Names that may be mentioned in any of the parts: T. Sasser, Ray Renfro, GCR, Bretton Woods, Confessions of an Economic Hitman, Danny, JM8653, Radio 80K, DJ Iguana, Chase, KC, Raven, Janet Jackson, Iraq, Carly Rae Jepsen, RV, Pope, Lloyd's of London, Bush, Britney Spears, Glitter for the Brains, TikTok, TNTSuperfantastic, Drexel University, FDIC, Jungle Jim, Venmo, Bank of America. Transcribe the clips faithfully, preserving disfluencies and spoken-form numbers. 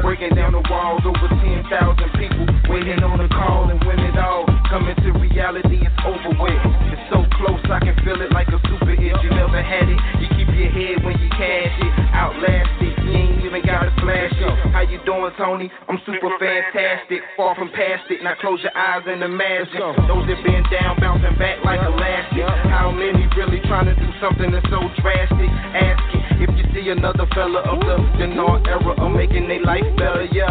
Breaking down the walls, over ten thousand people waiting on a call, and when it all coming to reality, it's over with. It's so close, I can feel it like a super itch. You never had it, you keep your head when you cash it. Outlast it, you ain't even gotta flash it. How you doing, Tony? I'm super fantastic, far from past it. Now close your eyes and imagine those that been down, bouncing back like elastic. How many really trying to do something that's so drastic? Ask it. If you see another fella up the Denard era of making their life better, yeah.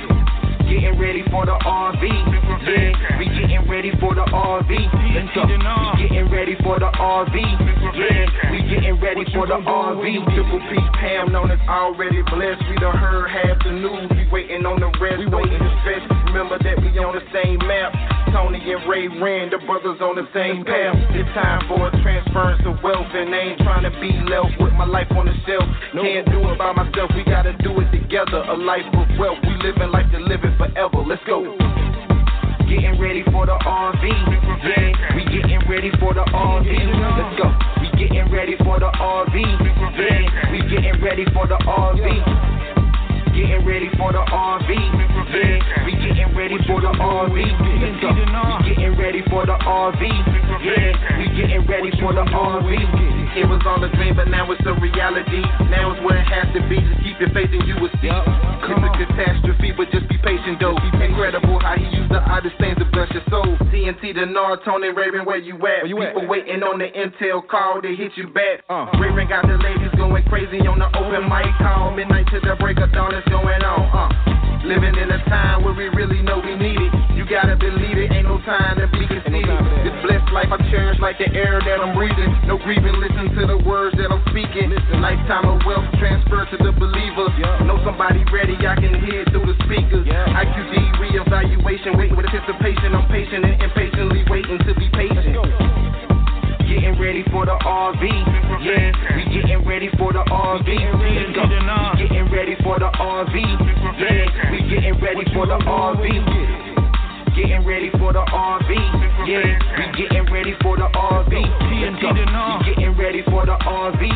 Getting ready for the R V, yeah. We getting ready for the R V, let's go. We getting ready for the R V, yeah. We getting ready for the R V. Triple P Pam known as already blessed. We done heard half the news. We waiting on the rest. We waiting to stretch. Remember that we on the same map. Tony and Ray Ren, the brothers on the same path. It's time for a transference of wealth, and I ain't trying to be left with my life on the shelf. Can't do it by myself. We gotta do it together. A life with wealth. We living like the living. Forever, let's go. Getting ready for the R V, yeah. We getting ready for the R V, let's go. We getting ready for the R V, yeah. We getting ready for the R V. Getting ready for the R V, yeah. We getting ready for the R V, let's go. We getting ready for the R V, yeah. We getting ready for the R V. It was all a dream, but now it's a reality. Now it's where it has to be. Just keep your faith and you will see. It's a catastrophe, but just be patient, though. Incredible how he used the oddest things to bless your soul. T N T, the Nard, Tony, Raven, where you at? Where you People at? waiting on the intel call to hit you back. Uh. Raven got the ladies going crazy on the open mic call. Midnight to the break of dawn, it's going on. Uh. Living in a time where we really know we need it. You gotta believe it, ain't no time to be conceited. This blessed life I cherish like the air that I'm breathing. No grieving, listen to the words that I'm speaking. Listen. Lifetime of wealth transferred to the believer. Yeah. Know somebody ready, I can hear it through the speakers. Yeah. I Q D reevaluation, waiting with anticipation. I'm patient and impatiently waiting to be patient. Getting ready for the R V. Yeah. We getting ready for the R V. We getting ready for the R V. Yeah. We getting ready for the R V. Getting ready for the R V, yeah. We getting ready for the R V, let's go. We getting ready for the R V,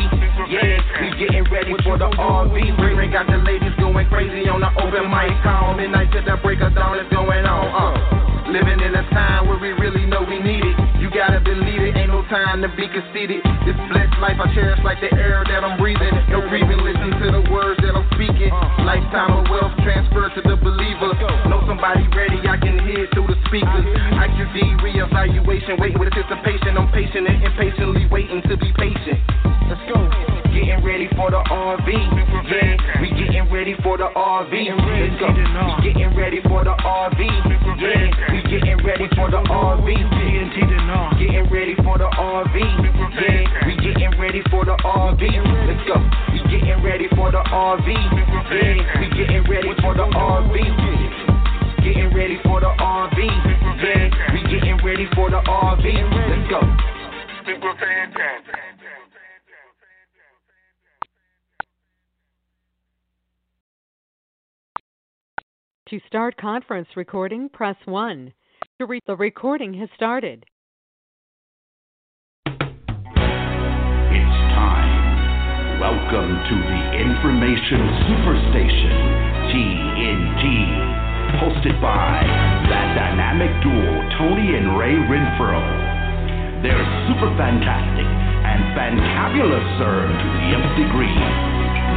yeah. We getting ready for the R V. Raven got the ladies going crazy on the open mic call. Midnight to the break of dawn is going on. Uh. Living in a time where we really know we need it. You gotta believe it, ain't no time to be conceited. This blessed life I cherish like the air that I'm breathing. No grieving, listen to the words that I'm speaking. Lifetime of wealth transferred to the believer. Know somebody ready, I can hear through the speakers. I Q D reevaluation, waiting with anticipation. I'm patient and impatiently waiting to be patient. Let's go. Getting ready for the R V. Yeah. We getting ready for the R V. Let's go. We getting ready for the R V. Yeah. We getting ready for the R V. Getting ready for the R V. Yeah. We getting ready for the R V. Let's go. We getting ready for the R V. Yeah. We getting ready for the R V. Getting ready for the R V, yeah. We getting ready for the R V. Let's go. Super fantastic. To start conference recording, press one. To read, the recording has started. It's time. Welcome to the Information Superstation, T N T. Hosted by that dynamic duo, Tony and Ray Renfro. They're super fantastic and fantabulous, sir, to the nth degree.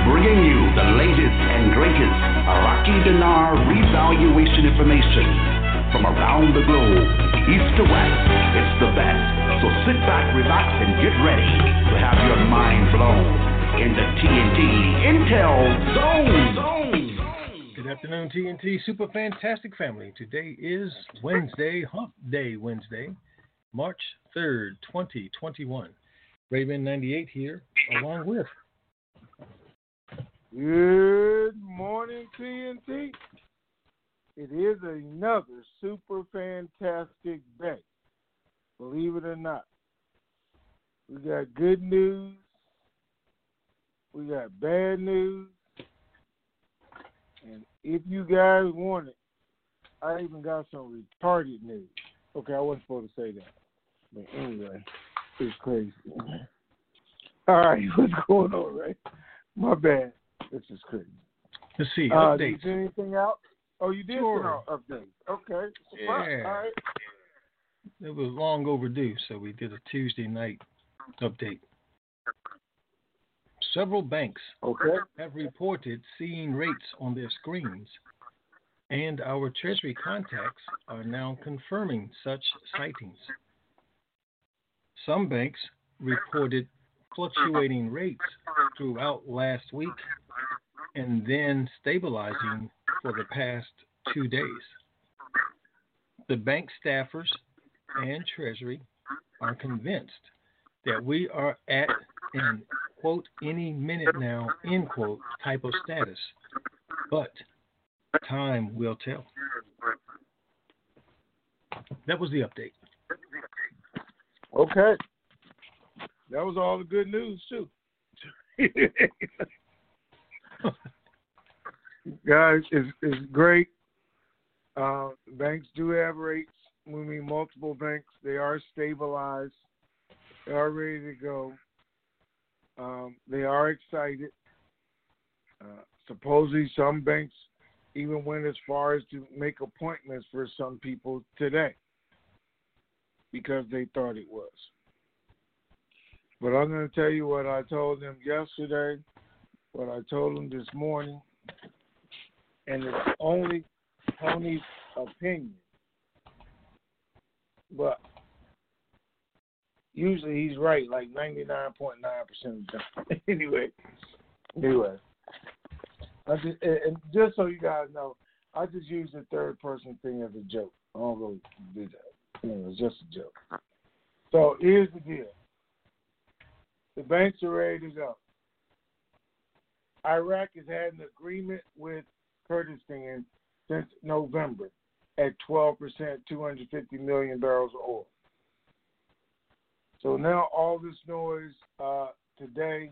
Bringing you the latest and greatest Iraqi dinar revaluation information from around the globe, east to west. It's the best. So sit back, relax, and get ready to have your mind blown in the T N T Intel Zone. Good afternoon, T N T Super Fantastic family. Today is Wednesday, Hump Day Wednesday, March third, twenty twenty-one. Raven ninety-eight here, along with. Good morning, T N T. It is another super fantastic day. Believe it or not. We got good news. We got bad news. And if you guys want it, I even got some retarded news. Okay, I wasn't supposed to say that. But anyway, it's crazy. All right, what's going on, Ray? My bad. This is crazy. Let's see, uh, updates. Did you do anything out? Oh, you did sure. Some updates. Okay. Yeah. All right. It was long overdue, so we did a Tuesday night update. Several banks okay. have reported seeing rates on their screens, and our Treasury contacts are now confirming such sightings. Some banks reported fluctuating rates throughout last week and then stabilizing for the past two days. The bank staffers and Treasury are convinced that we are at an quote, any minute now, end quote, type of status. But time will tell. That was the update. Okay. That was all the good news, too. Guys, it's, it's great. Uh, banks do have rates. We mean multiple banks. They are stabilized. They are ready to go. Um, they are excited. Uh, supposedly some banks even went as far as to make appointments for some people today because they thought it was. But I'm going to tell you what I told them yesterday, what I told them this morning, and it's only Tony's opinion. But usually he's right, like ninety-nine point nine percent of the time. anyway, anyway. I just, and just so you guys know, I just use the third-person thing as a joke. I don't really do that. You know, it's just a joke. So here's the deal. The banks are ready to go. Iraq has had an agreement with Kurdistan since November at twelve percent, two hundred fifty million barrels of oil. So now all this noise uh, today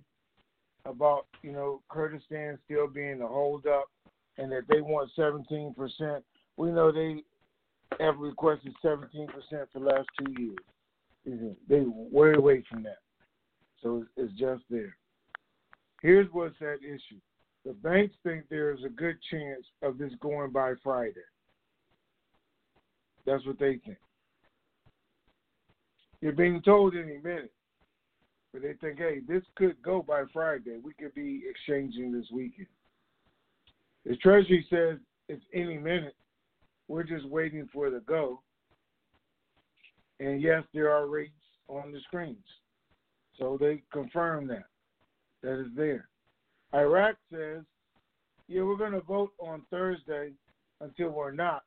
about, you know, Kurdistan still being a holdup and that they want seventeen percent. We know they have requested seventeen percent for the last two years. They were way away from that. So it's just there. Here's what's at issue. The banks think there's a good chance of this going by Friday. That's what they think. You're being told any minute. But they think, hey, this could go by Friday. We could be exchanging this weekend. The Treasury says it's any minute. We're just waiting for the go. And, yes, there are rates on the screens. So they confirm that. That is there. Iraq says, yeah, we're going to vote on Thursday until we're not.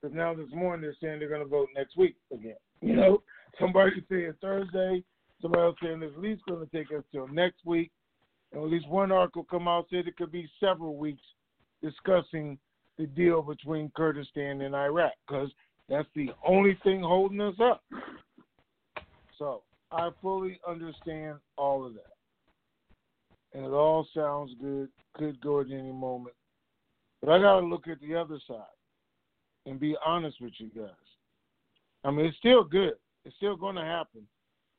Because now this morning they're saying they're going to vote next week again. You know, somebody saying Thursday, somebody else saying it's at least going to take us till next week. And at least one article come out said it could be several weeks discussing the deal between Kurdistan and Iraq because that's the only thing holding us up. So I fully understand all of that. And it all sounds good, could go at any moment. But I got to look at the other side and be honest with you guys. I mean, it's still good. It's still going to happen.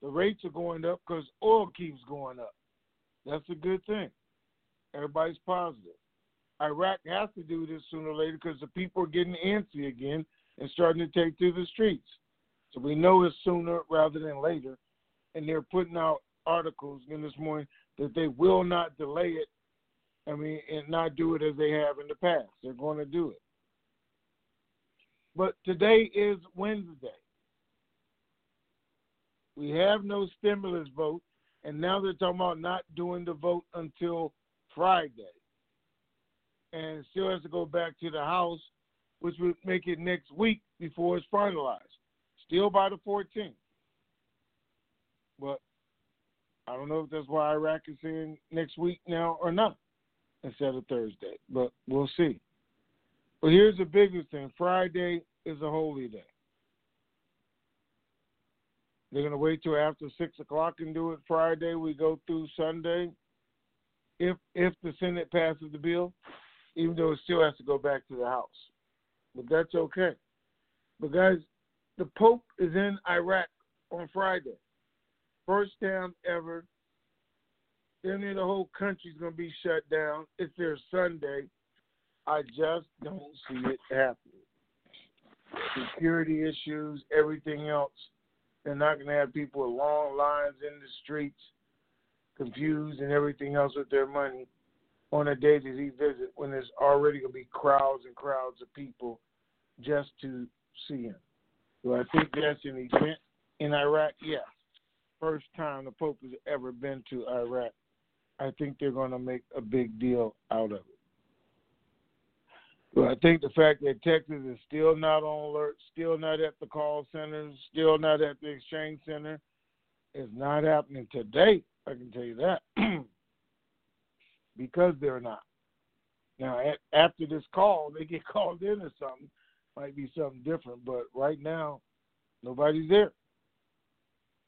The rates are going up because oil keeps going up. That's a good thing. Everybody's positive. Iraq has to do this sooner or later because the people are getting antsy again and starting to take to the streets. So we know it's sooner rather than later. And they're putting out articles again this morning that they will not delay it, I mean, and not do it as they have in the past. They're going to do it. But today is Wednesday. We have no stimulus vote, and now they're talking about not doing the vote until Friday. And it still has to go back to the House, which would make it next week before it's finalized. Still by the fourteenth. But I don't know if that's why Iraq is in next week now or not instead of Thursday. But we'll see. But here's the biggest thing. Friday is a holy day. They're going to wait till after six o'clock and do it Friday. We go through Sunday. If if the Senate passes the bill, even though it still has to go back to the House. But that's okay. But, guys, the Pope is in Iraq on Friday. First time ever. Then the whole country's going to be shut down. It's their Sunday. I just don't see it happening. Security issues, everything else. They're not going to have people with long lines in the streets, confused and everything else with their money on a day that he visits when there's already going to be crowds and crowds of people just to see him. So I think that's an event in Iraq. Yeah. First time the Pope has ever been to Iraq. I think they're going to make a big deal out of it. Well, I think the fact that Texas is still not on alert, still not at the call centers, still not at the exchange center, is not happening today. I can tell you that. Because they're not. Now, at, after this call, they get called in or something. Might be something different, but right now, nobody's there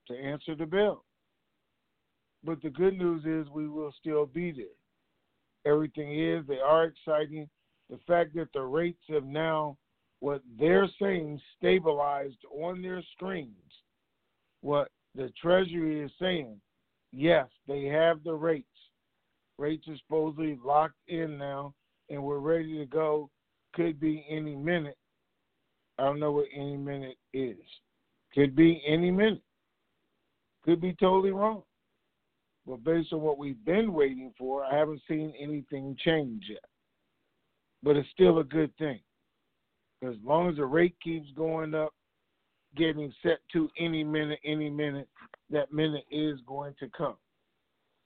to answer the bell. But the good news is we will still be there. Everything is. They are exciting. The fact that the rates have now, what they're saying, stabilized on their screens, what the Treasury is saying, yes, they have the rates. Rates are supposedly locked in now, and we're ready to go. Could be any minute. I don't know what any minute is. Could be any minute. Could be totally wrong. But based on what we've been waiting for, I haven't seen anything change yet. But it's still a good thing. As long as the rate keeps going up, getting set to any minute, any minute, that minute is going to come.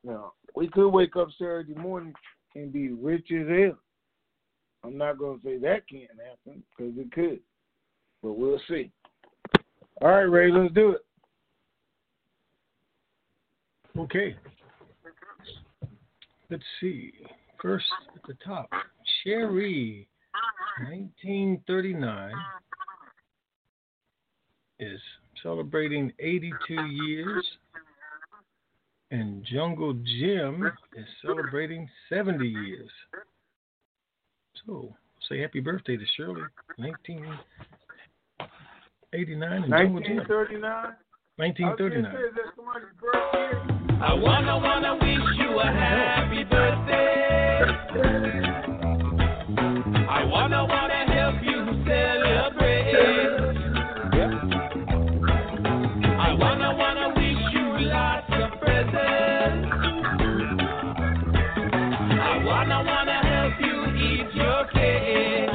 Now, we could wake up Saturday morning and be rich as hell. I'm not going to say that can't happen because it could. But we'll see. All right, Ray, let's do it. Okay. Let's see. First at the top. Sherry, nineteen thirty-nine, is celebrating eighty-two years, and Jungle Jim is celebrating seventy years. So, say happy birthday to Shirley, nineteen eighty-nine, and Jungle Jim. nineteen thirty-nine. nineteen thirty-nine. I wanna, wanna wish you a happy birthday. I wanna, wanna help you celebrate. Yep. I wanna, wanna wish you lots of presents. I wanna, wanna help you eat your cake.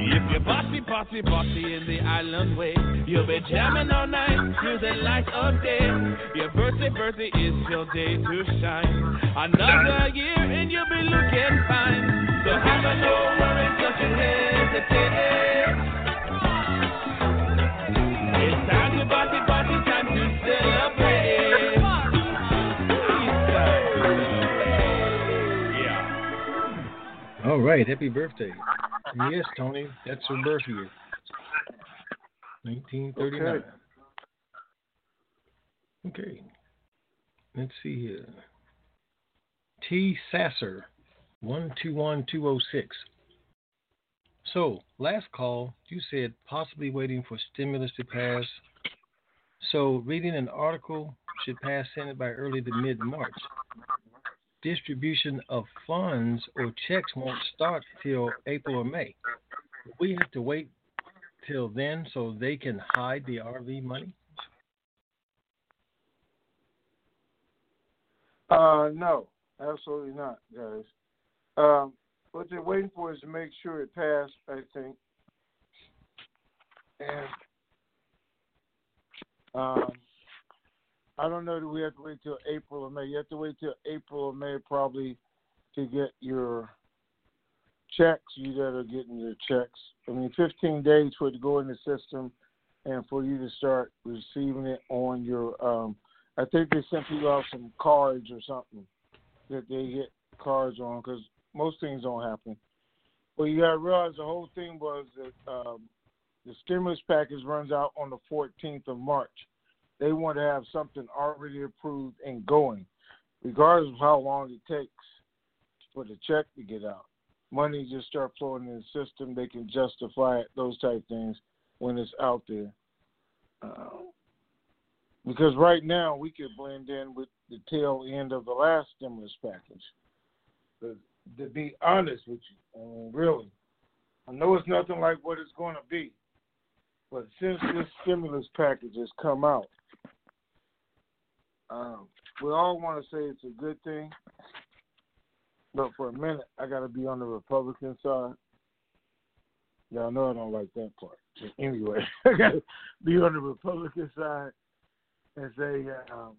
If you're bossy, bossy, bossy in the island way, you'll be jamming all night through the light of day. Your birthday, birthday is your day to shine. Another year and you'll be looking fine. So have a no worries, don't you hesitate. It's time to party, party, time to celebrate. Yeah. All right, happy birthday. And yes, Tony, that's her birth year. nineteen thirty-nine. Okay. okay. Let's see here. T. Sasser, one two one two oh six. So, last call, you said possibly waiting for stimulus to pass. So, reading an article should pass Senate by early to mid-March. Distribution of funds or checks won't start till April or May. We have to wait till then so they can hide the R V money? Uh, no. Absolutely not, guys. Um, what they're waiting for is to make sure it passed, I think. And um, I don't know that we have to wait till April or May. You have to wait till April or May probably to get your checks, you that are getting your checks. I mean, fifteen days for it to go in the system and for you to start receiving it on your, um, I think they sent you out some cards or something that they hit cards on, because most things don't happen. Well, you got to realize the whole thing was that um, the stimulus package runs out on the fourteenth of March. They want to have something already approved and going, regardless of how long it takes for the check to get out. Money just start flowing in the system. They can justify it, those type things, when it's out there. Uh, because right now we could blend in with the tail end of the last stimulus package. But to be honest with you, I mean, really, I know it's nothing like what it's going to be, but since this stimulus package has come out, um, we all want to say it's a good thing, but for a minute, I got to be on the Republican side. Y'all know I don't like that part. But anyway, I got to be on the Republican side and say um,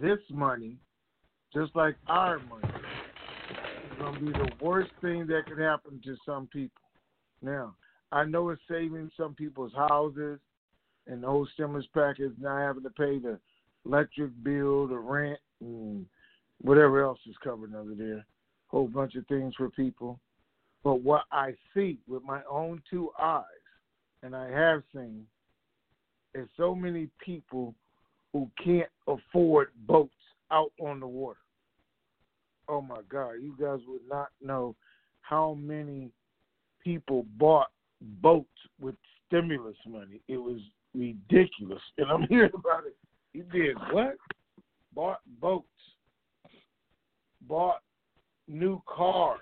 this money, just like our money, going to be the worst thing that could happen to some people. Now, I know it's saving some people's houses and the whole stimulus package, not having to pay the electric bill, the rent, and whatever else is covered over there. Whole bunch of things for people. But what I see with my own two eyes, and I have seen, is so many people who can't afford boats out on the water. Oh, my God, you guys would not know how many people bought boats with stimulus money. It was ridiculous. And I'm hearing about it. You did what? Bought boats. Bought new cars.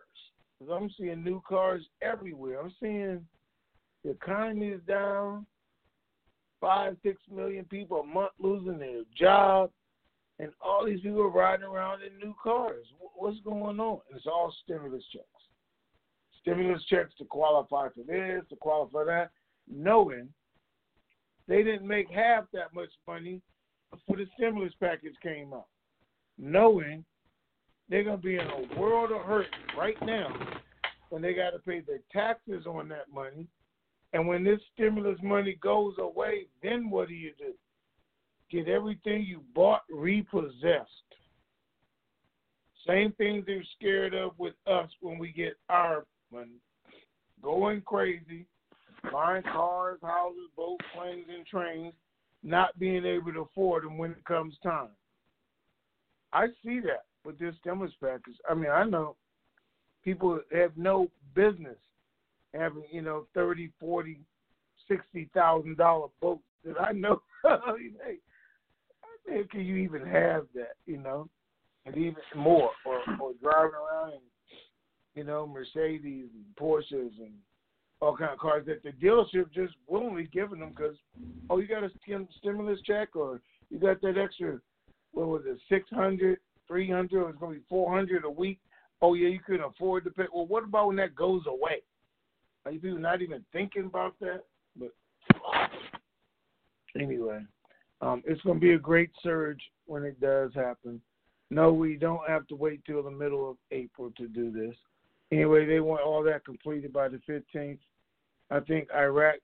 Because I'm seeing new cars everywhere. I'm seeing the economy is down. Five, six million people a month losing their job. And all these people are riding around in new cars. What's going on? And it's all stimulus checks. Stimulus checks to qualify for this, to qualify that, knowing they didn't make half that much money before the stimulus package came out. Knowing they're going to be in a world of hurt right now when they got to pay their taxes on that money. And when this stimulus money goes away, then what do you do? Get everything you bought repossessed. Same thing they're scared of with us when we get our money. Going crazy, buying cars, houses, boats, planes, and trains, not being able to afford them when it comes time. I see that with this stimulus package. I mean, I know people have no business having, you know, thirty thousand, forty thousand, sixty thousand dollars boats that I know. Hey, can you even have that, you know, and even more, or, or driving around in, you know, Mercedes and Porsches and all kind of cars that the dealership just willingly giving them because, oh, you got a stim- stimulus check or you got that extra, what was it, six hundred, three hundred, or it's going to be four hundred a week. Oh, yeah, you couldn't afford to pay. Well, what about when that goes away? Are you people not even thinking about that? But anyway. Um, it's going to be a great surge when it does happen. No, we don't have to wait till the middle of April to do this. Anyway, they want all that completed by the fifteenth. I think Iraq,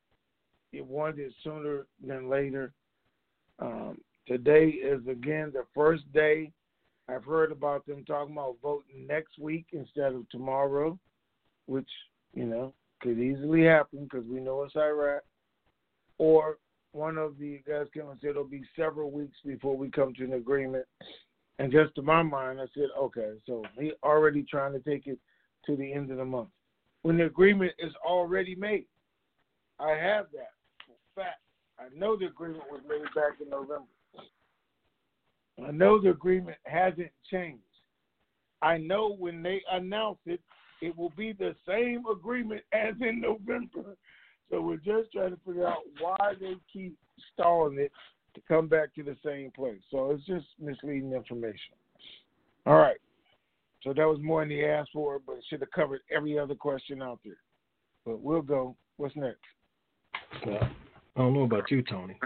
it wanted it sooner than later. Um, today is, again, the first day I've heard about them talking about voting next week instead of tomorrow, which, you know, could easily happen because we know it's Iraq. Or one of the guys came and said it'll be several weeks before we come to an agreement. And just to my mind, I said, okay, so he already trying to take it to the end of the month. When the agreement is already made, I have that fact. I know the agreement was made back in November. I know the agreement hasn't changed. I know when they announce it, it will be the same agreement as in November. So we're just trying to figure out why they keep stalling it to come back to the same place. So it's just misleading information. All right. So that was more than he asked for, but it should have covered every other question out there. But we'll go. What's next? Well, I don't know about you, Tony.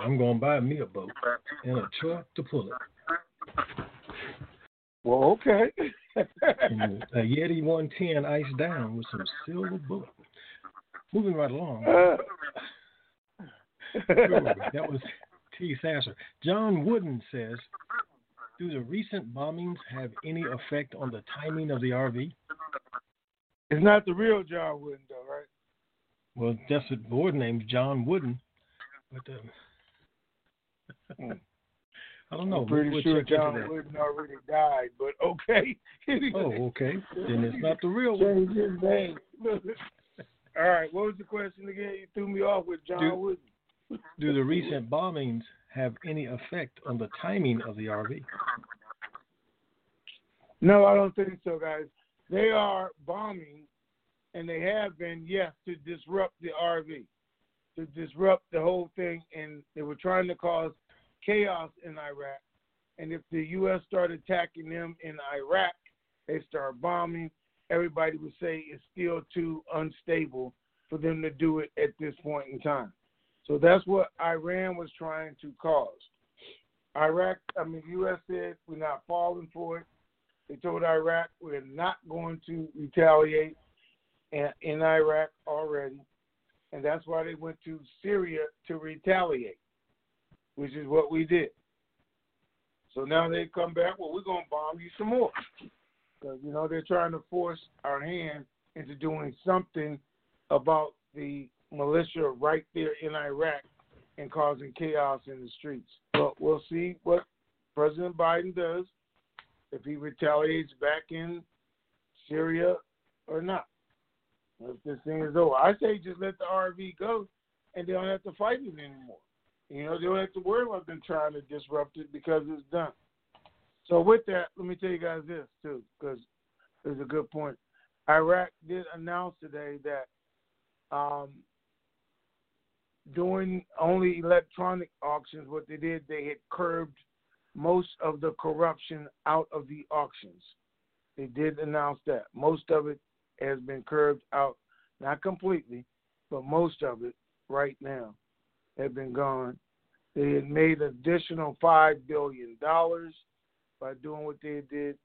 I'm going to buy me a boat and a truck to pull it. Well, okay. A Yeti one ten iced down with some silver bullet. Moving right along. Uh. That was T. Sasser. John Wooden says, do the recent bombings have any effect on the timing of the R V? It's not the real John Wooden, though, right? Well, that's the board name, John Wooden. But uh, I don't know. I'm pretty we'll sure John Wooden already died, but okay. Oh, okay. Then it's not the real one. Change his name. All right, what was the question again? You threw me off with John do, Wooden. Do the recent bombings have any effect on the timing of the R V? No, I don't think so, guys. They are bombing, and they have been, yes, to disrupt the R V, to disrupt the whole thing, and they were trying to cause chaos in Iraq. And if the U S started attacking them in Iraq, they start bombing, everybody would say it's still too unstable for them to do it at this point in time. So that's what Iran was trying to cause. Iraq, I mean, the U S said we're not falling for it. They told Iraq we're not going to retaliate in Iraq already. And that's why they went to Syria to retaliate, which is what we did. So now they come back, well, we're going to bomb you some more. Because, you know, they're trying to force our hand into doing something about the militia right there in Iraq and causing chaos in the streets. But we'll see what President Biden does, if he retaliates back in Syria or not. If this thing is over, I say just let the R V go and they don't have to fight it anymore. You know, they don't have to worry about them trying to disrupt it because it's done. So with that, let me tell you guys this, too, because it's a good point. Iraq did announce today that um, doing only electronic auctions, what they did, they had curbed most of the corruption out of the auctions. They did announce that. Most of it has been curbed out, not completely, but most of it right now have been gone. They had made additional five billion dollars by doing what they did,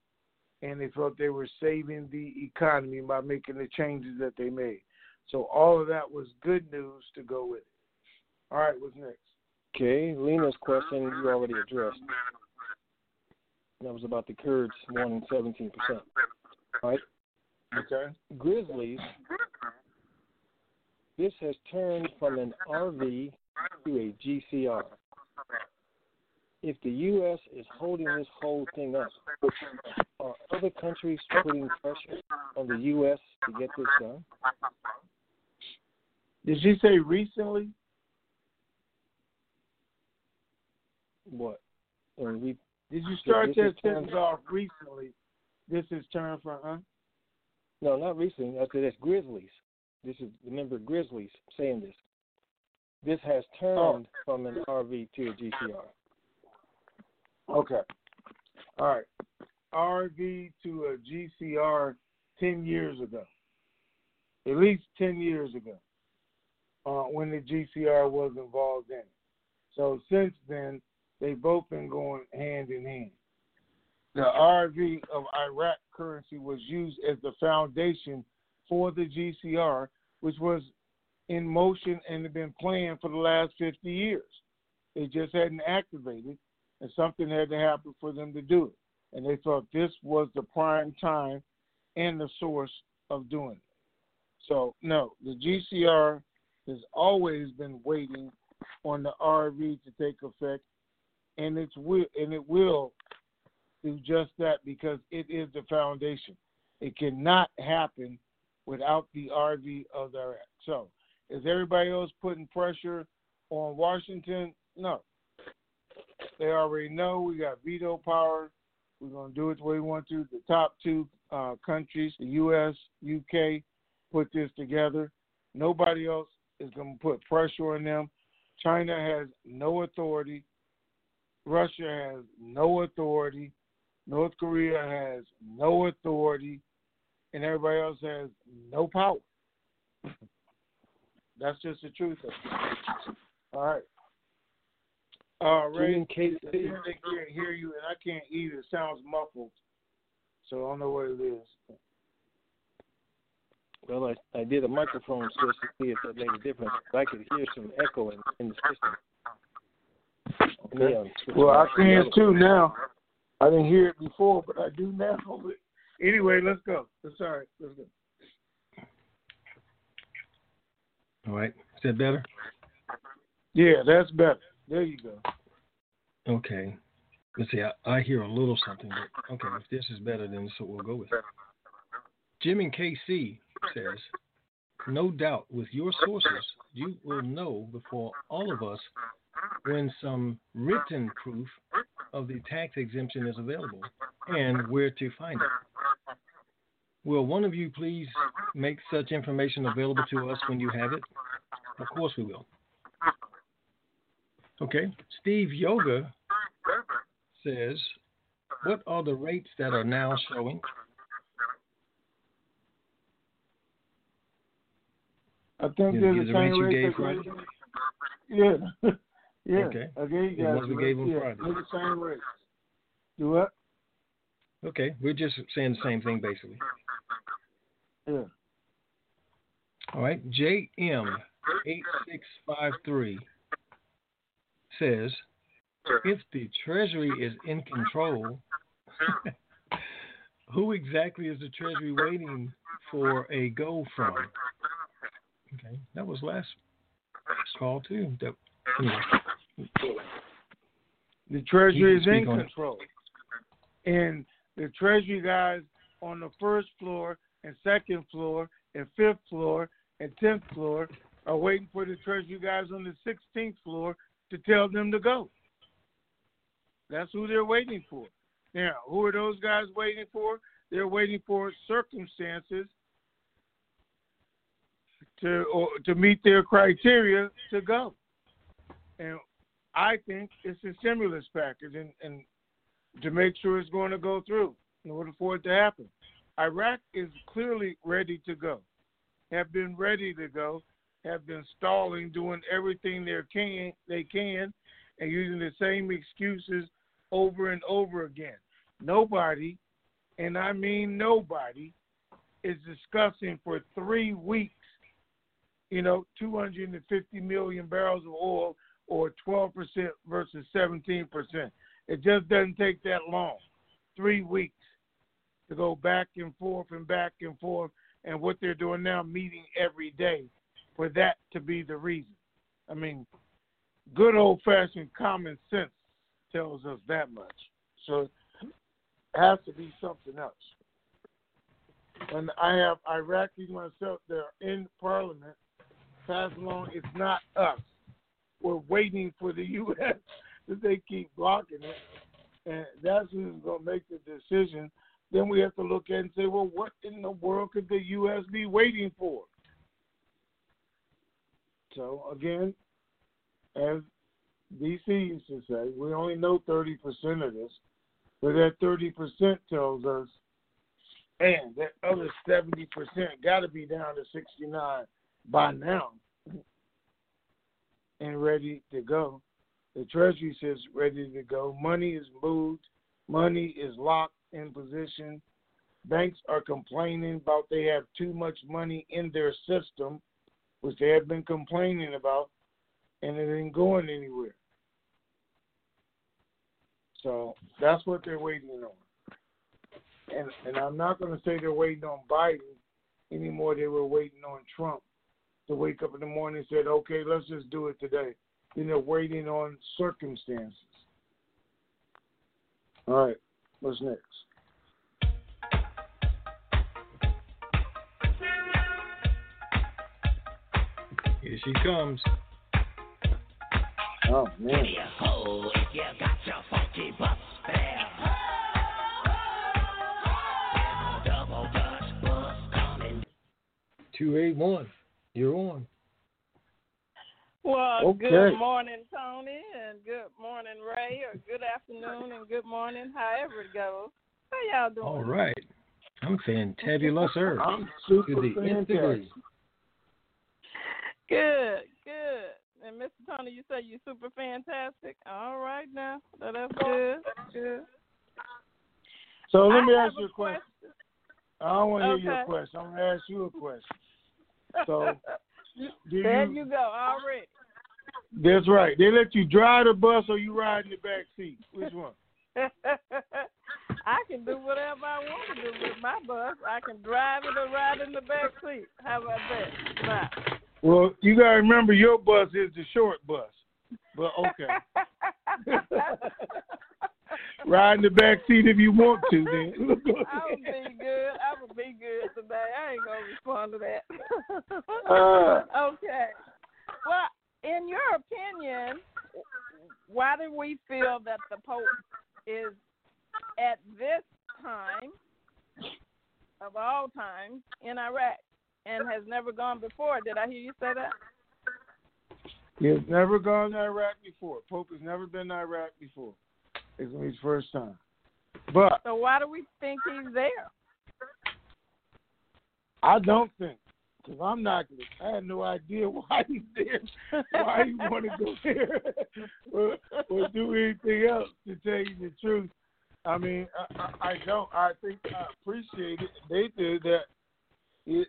and they felt they were saving the economy by making the changes that they made. So all of that was good news to go with it. All right, what's next? Okay, Lena's question you already addressed. That was about the Kurds wanting seventeen percent. All right? Okay. Grizzlies. This has turned from an R V to a G C R. If the U S is holding this whole thing up, are other countries putting pressure on the U S to get this done? Did you say recently? What? When we, Did you start that sentence off recently? This is turned from, huh? No, not recently. I said that's Grizzlies. This is, remember, Grizzlies saying this. This has turned oh. from an R V to a G C R. Okay. All right. R V to a G C R ten years ago. At least ten years ago uh, when the G C R was involved in it. So since then, they've both been going hand in hand. The R V of Iraq currency was used as the foundation for the G C R, which was in motion and had been planned for the last fifty years. They just hadn't activated, and something had to happen for them to do it. And they thought this was the prime time and the source of doing it. So, no, the G C R has always been waiting on the R V to take effect, and it's will, and it will do just that because it is the foundation. It cannot happen without the R V of Iraq. So, is everybody else putting pressure on Washington? No. They already know we got veto power. We're going to do it the way we want to. The top two uh, countries, the U S, U K, put this together. Nobody else is going to put pressure on them. China has no authority. Russia has no authority. North Korea has no authority. And everybody else has no power. That's just the truth of it. All right. Uh, Ray, I can't hear you, and I can't either. It sounds muffled. so I don't know what it is. Well, I, I did a microphone search to see if that made a difference. I could hear some echo in, in the system. Okay. Yeah, well, I can hear it too now. I didn't hear it before, but I do now. But anyway, let's go. Sorry, let's go. All right. Is that better? Yeah, that's better. There you go. Okay. Let's see. I, I hear a little something, but okay, if this is better, then so we'll go with it. Jim and K C says, no doubt with your sources, you will know before all of us when some written proof of the tax exemption is available and where to find it. Will one of you please make such information available to us when you have it? Of course we will. Okay. Steve Yoga says, what are the rates that are now showing? I think you, there's a the you gave Friday? Yeah. Yeah. Okay. Okay, you guys. We gave them yeah. Friday. The same rates. Do what? Okay. We're just saying the same thing, basically. Yeah. All right. J M eight six five three says, if the Treasury is in control, who exactly is the Treasury waiting for a go from? Okay, that was last call, too. That, anyway. The Treasury is in control. It. And the Treasury guys on the first floor and second floor and fifth floor and tenth floor are waiting for the Treasury guys on the sixteenth floor to tell them to go. That's who they're waiting for. Now, who are those guys waiting for? They're waiting for circumstances to or to meet their criteria to go. And I think it's a stimulus package and, and to make sure it's going to go through in order for it to happen. Iraq is clearly ready to go, have been ready to go, have been stalling, doing everything they can, they can and using the same excuses over and over again. Nobody, and I mean nobody, is discussing for three weeks you know, two hundred fifty million barrels of oil or twelve percent versus seventeen percent. It just doesn't take that long, three weeks, to go back and forth and back and forth, and what they're doing now, meeting every day, for that to be the reason. I mean, good old-fashioned common sense tells us that much. So it has to be something else. And I have Iraqis myself that are in Parliament. Pass along, it's not us. We're waiting for the U S that they keep blocking it. And that's who's going to make the decision. Then we have to look at it and say, well, what in the world could the U S be waiting for? So, again, as D C used to say, we only know thirty percent of this. But that thirty percent tells us, and that other seventy percent got to be down to sixty-nine by now and ready to go. The Treasury says ready to go. Money is moved. Money is locked in position. Banks are complaining about they have too much money in their system, which they have been complaining about, and it ain't going anywhere. So that's what they're waiting on. And, and I'm not going to say they're waiting on Biden anymore. They were waiting on Trump to wake up in the morning and said, okay, let's just do it today. Then they're waiting on circumstances. All right, what's next? Here she comes. Oh, man. Oh, you got your funky butt there. two eight one, you're on. Well, okay. Good morning, Tony, and good morning, Ray, or good afternoon, and good morning, however it goes. How y'all doing? All right. I'm fantabulous, sir. I'm super fantabulous. Good, good. And Mister Tony, you say you're super fantastic? All right now. So that's good. That's good. So let I me ask you a question. question. I don't want to okay. hear your question. I'm going to ask you a question. So, do there you, you go already. That's right. They let you drive the bus or you ride in the back seat. Which one? I can do whatever I want to do with my bus. I can drive it or ride in the back seat. How about that? Bye. Well, you got to remember your bus is the short bus. But okay. Ride in the back seat if you want to, then. I would be good. I would be good today. I ain't going to respond to that. uh, okay. Well, in your opinion, why do we feel that the Pope is, at this time, of all time, in Iraq and has never gone before? Did I hear you say that? He has never gone to Iraq before. Pope has never been to Iraq before. It's going to be his first time. But so why do we think he's there? I don't think. Because I'm not – I had no idea why he's there, why he want to go there or, or do anything else, to tell you the truth. I mean, I, I, I don't – I think I appreciate it. They did that. It,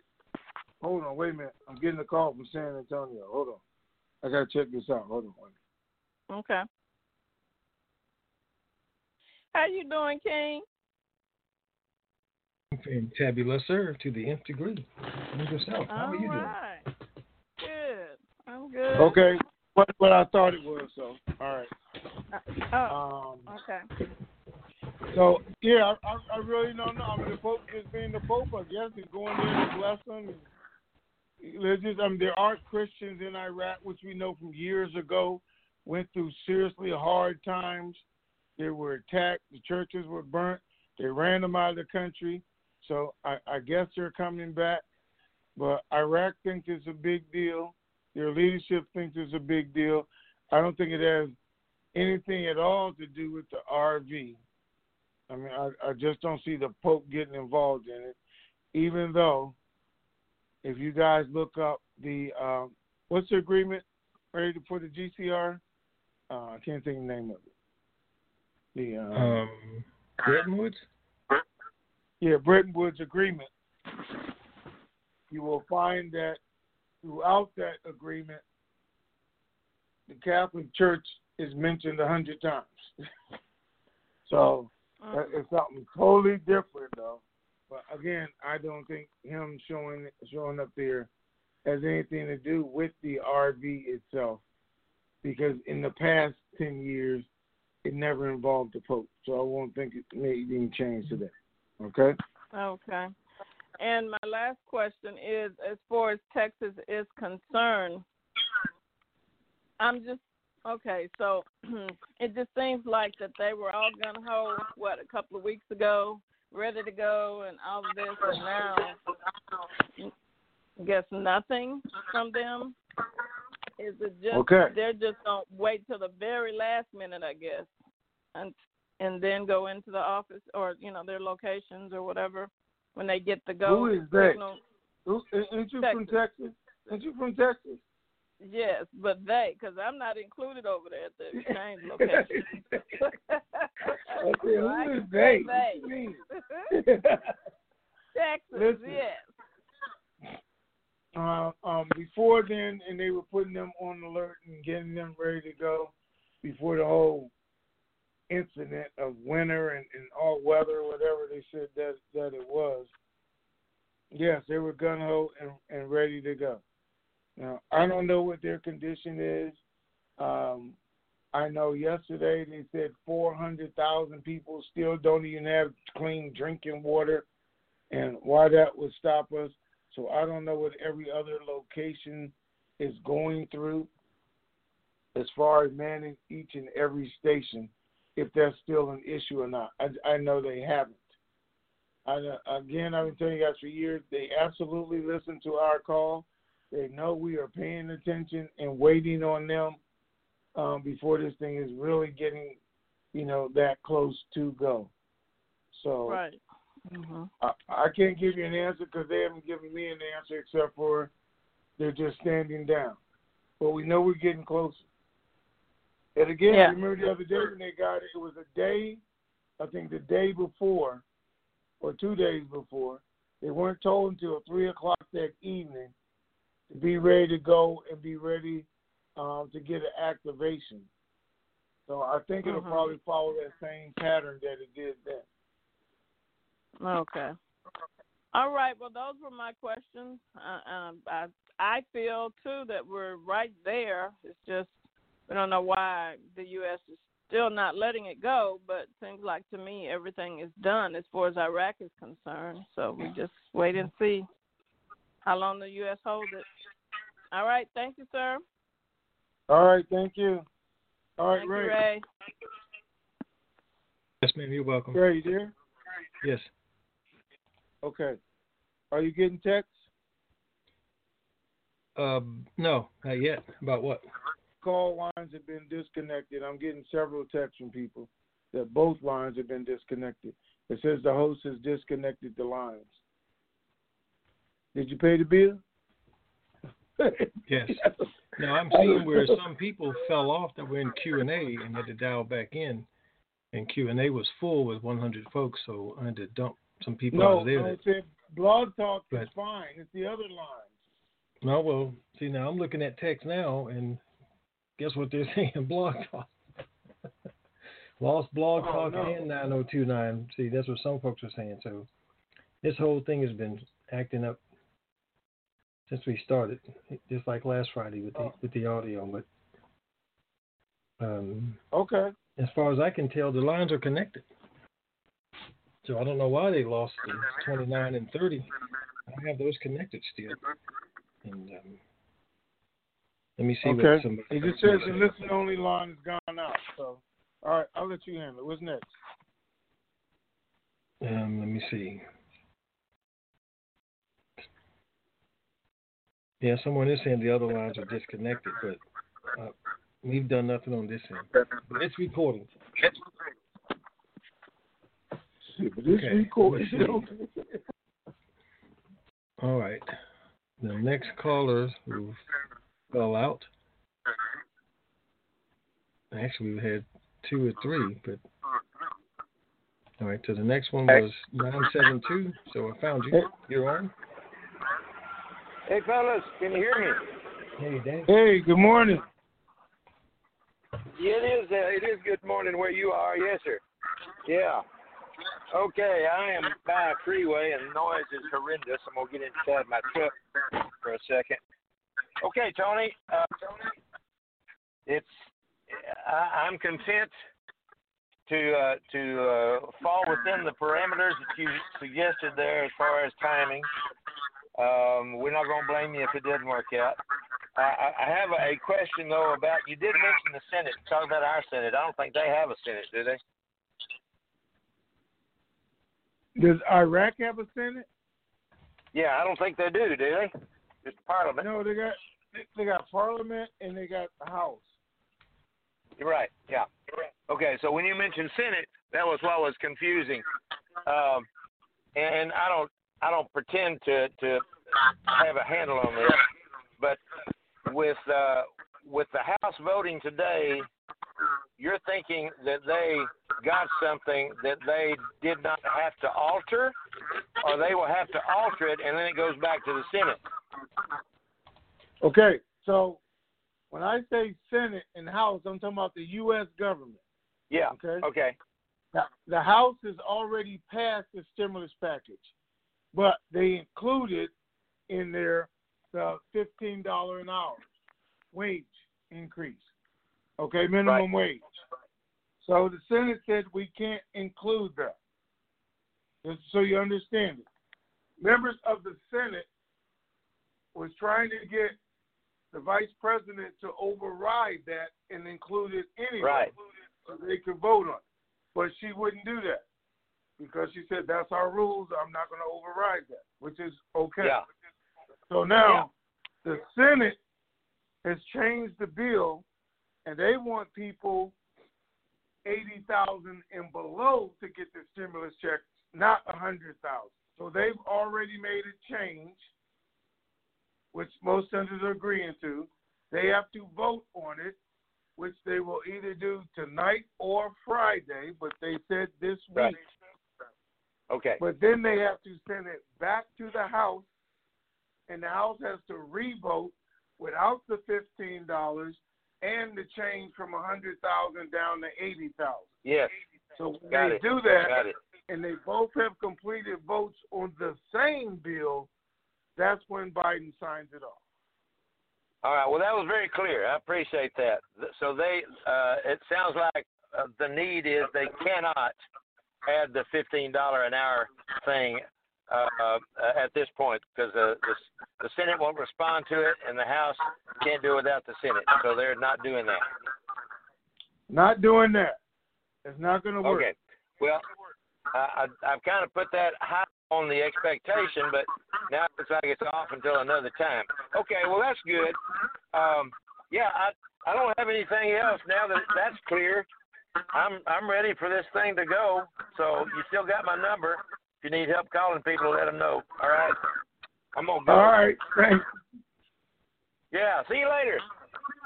hold on, wait a minute. I'm getting a call from San Antonio. Hold on. I got to check this out. Hold on. Wait. Okay. How you doing, King? And tabulous, sir, to the nth degree. And yourself, how All are you right. doing? Good. I'm good. Okay. What, what I thought it was, so. All right. Uh, oh, um, okay. So, yeah, I, I really don't know. I mean, the Pope is being the Pope, I guess, and going there to bless them. And just, I mean, there are Christians in Iraq, which we know from years ago, went through seriously hard times. They were attacked. The churches were burnt. They ran them out of the country. So I, I guess they're coming back. But Iraq thinks it's a big deal. Their leadership thinks it's a big deal. I don't think it has anything at all to do with the R V. I mean, I, I just don't see the Pope getting involved in it, even though if you guys look up the um, – what's the agreement ready for the G C R? Uh, I can't think of the name of it. The um, um, Bretton Woods? Yeah, Bretton Woods agreement. You will find that throughout that agreement, the Catholic Church is mentioned a hundred times. So uh, it's something totally different, though. But again, I don't think him showing showing up there has anything to do with the R V itself, because in the past ten years, it never involved the Pope. So I won't think it made any change to that. Okay. Okay. And my last question is, as far as Texas is concerned, I'm just, okay, so it just seems like that they were all gung-ho, what, a couple of weeks ago, ready to go and all of this, and now I guess nothing from them. Is it just, okay. They're just going to wait till the very last minute, I guess, until. And then go into the office or, you know, their locations or whatever when they get the go. Who is that? Who, aren't you Texas. from Texas? Aren't you from Texas? Yes, but they, because I'm not included over there at the exchange location. Okay, who so is they? they. Texas, Listen, yes. Uh, um, before then, and they were putting them on alert and getting them ready to go before the whole incident of winter and, and all weather, whatever they said that that it was. Yes, they were gung-ho and, and ready to go. Now, I don't know what their condition is. Um, I know yesterday they said four hundred thousand people still don't even have clean drinking water, and why that would stop us. So I don't know what every other location is going through as far as manning each and every station, if that's still an issue or not. I, I know they haven't. I, again, I've been telling you guys for years, they absolutely listen to our call. They know we are paying attention and waiting on them um, before this thing is really getting, you know, that close to go. So right. mm-hmm. I, I can't give you an answer because they haven't given me an answer except for they're just standing down. But we know we're getting closer. And again, yeah. I remember the other day when they got it, it was a day, I think the day before or two days before. They weren't told until three o'clock that evening to be ready to go and be ready um, to get an activation. So I think it'll mm-hmm. probably follow that same pattern that it did then. Okay. All right. Well, those were my questions. Uh, um, I I feel, too, that we're right there. It's just we don't know why the U S is still not letting it go, but seems like to me everything is done as far as Iraq is concerned. So we just wait and see how long the U S holds it. All right. Thank you, sir. All right. Thank you. All right, Ray. Ray. Yes, ma'am. You're welcome. Ray, you there? Yes. Okay. Are you getting texts? Um, no, not yet. About what? Call lines have been disconnected. I'm getting several texts from people that both lines have been disconnected. It says the host has disconnected the lines. Did you pay the bill? Yes. Now, I'm seeing where some people fell off that were in Q and A and had to dial back in, and Q and A was full with one hundred folks, so I had to dump some people no, out of there. No, I said Blog Talk but, is fine. It's the other lines. No, well, see, now I'm looking at text now, and guess what they're saying? Blog Talk. Lost Blog oh, Talk no. and nine oh two nine. See, that's what some folks are saying. So this whole thing has been acting up since we started, just like last Friday with the, oh. with the audio. But um, okay, as far as I can tell, the lines are connected. So I don't know why they lost the twenty-nine and thirty. I have those connected still. And um, let me see okay. what somebody... It just says the listen-only line has gone out. So, all right, I'll let you handle it. What's next? Um, let me see. Yeah, someone is saying the other lines are disconnected, but uh, we've done nothing on this end. But it's recording. Shit, but it's okay. recording. All right. The next callers who fell out. Actually, we had two or three, but all right. So the next one was nine seven two. So I found you. You're on. Hey, fellas, can you hear me? Hey, Dan. Hey, good morning. Yeah, it is, uh, it is good morning where you are. Yes, sir. Yeah. Okay, I am by a freeway, and the noise is horrendous. I'm going to get inside my truck for a second. Okay, Tony. Uh, Tony, it's I, I'm content to, uh, to uh, fall within the parameters that you suggested there as far as timing. Um, we're not going to blame you if it doesn't work out. I, I have a question, though, about you did mention the Senate. Talk about our Senate. I don't think they have a Senate, do they? Does Iraq have a Senate? Yeah, I don't think they do, do they? Just Parliament. No, they got they got Parliament and they got the House. You're right, yeah. Okay, so when you mentioned Senate, that was what was confusing. Um, and I don't I don't pretend to, to have a handle on this, but with uh, with the House voting today, you're thinking that they got something that they did not have to alter, or they will have to alter it, and then it goes back to the Senate. Okay, so when I say Senate and House, I'm talking about the U S government. Yeah, okay. okay. Now, the House has already passed the stimulus package, but they included in their the fifteen dollars an hour wage increase, okay, minimum right. wage. So the Senate said we can't include that, just so you understand it. Members of the Senate was trying to get the vice president to override that and include it anyway right. so they could vote on it, but she wouldn't do that. Because she said, that's our rules. I'm not going to override that, which is okay. Yeah. So now yeah. the Senate has changed the bill, and they want people eighty thousand dollars and below to get the stimulus check, not one hundred thousand dollars. So they've already made a change, which most senators are agreeing to. They have to vote on it, which they will either do tonight or Friday, but they said this right. week. Okay. But then they have to send it back to the House, and the House has to re-vote without the fifteen dollars and the change from one hundred thousand dollars down to eighty thousand dollars. Yes. So when Got they it. do that, Got it. and they both have completed votes on the same bill, that's when Biden signs it off. All right. Well, that was very clear. I appreciate that. So they, uh, it sounds like uh, the need is they cannot add the fifteen dollars an hour thing uh, uh, at this point because uh, the, the Senate won't respond to it, and the House can't do it without the Senate. So they're not doing that. Not doing that. It's not going to work. Okay. Well, I, I, I've kind of put that high on the expectation, but now it's like it's off until another time. Okay, well, that's good. Um, yeah, I I don't have anything else now that that's clear. I'm I'm ready for this thing to go. So you still got my number. If you need help calling people, let them know. All right. I'm going to go. All right. Thanks. Yeah, see you later.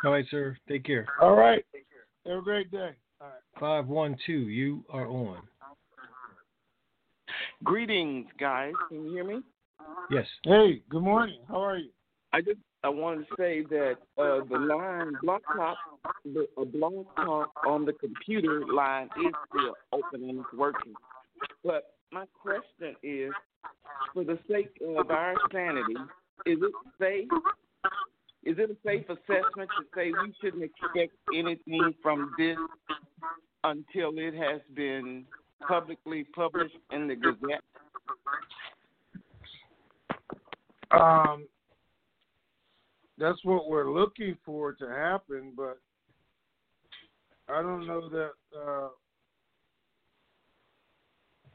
All right, sir. Take care. All right. Take care. Have a great day. All right. five one two, you are on. Greetings, guys. Can you hear me? Yes. Hey, good morning. How are you? I just I wanted to say that uh, the line block talk, the uh, block talk on the computer line is still open and it's working. But my question is, for the sake of our sanity, is it safe? Is it a safe assessment to say we shouldn't expect anything from this until it has been publicly published in the Gazette? Um, that's what we're looking for to happen, but I don't know that uh,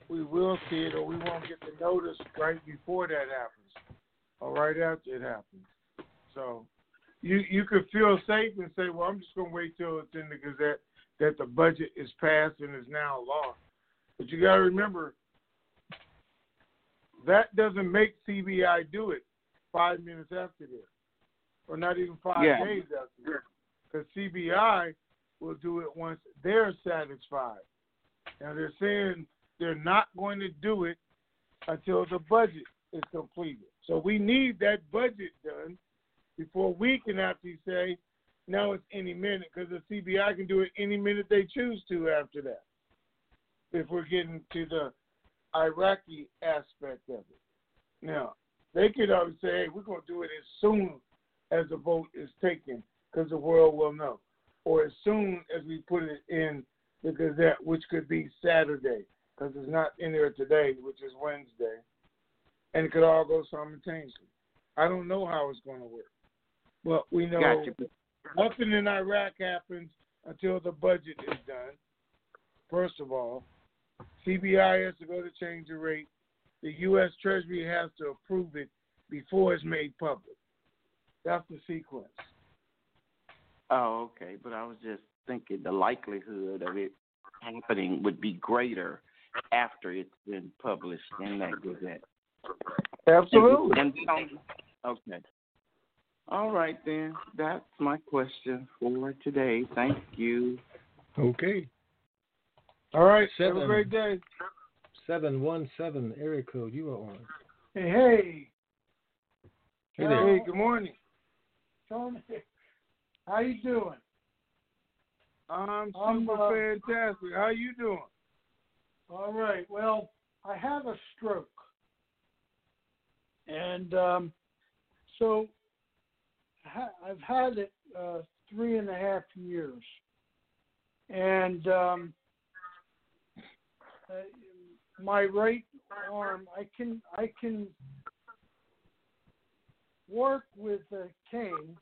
we will see it, or we won't get the notice right before that happens or right after it happens. So you you could feel safe and say, well, I'm just going to wait till it's in the Gazette that the budget is passed and is now law. But you got to remember, that doesn't make C B I do it five minutes after this, or not even five yeah. days after this, because C B I will do it once they're satisfied. Now, they're saying they're not going to do it until the budget is completed. So we need that budget done before we can actually say, now it's any minute, because the C B I can do it any minute they choose to after that, if we're getting to the Iraqi aspect of it. Now, they could always say, hey, we're going to do it as soon as the vote is taken because the world will know, or as soon as we put it in the Gazette, which could be Saturday because it's not in there today, which is Wednesday, and it could all go simultaneously. I don't know how it's going to work, but we know gotcha. nothing in Iraq happens until the budget is done. First of all, C B I has to go to change the rate. The U S Treasury has to approve it before it's made public. That's the sequence. Oh, okay. But I was just thinking the likelihood of it happening would be greater after it's been published in that Gazette. Absolutely. And, and, okay. All right, then. That's my question for today. Thank you. Okay. All right, seven, have a great day. seven one seven, area code, you are on. Hey, hey. Hey, hey, good morning. Tony, how you doing? I'm super I'm, uh, fantastic. How you doing? All right, well, I have a stroke. And um, so I've had it uh, three and a half years. And... Um, Uh, my right arm, I can I can work with a cane.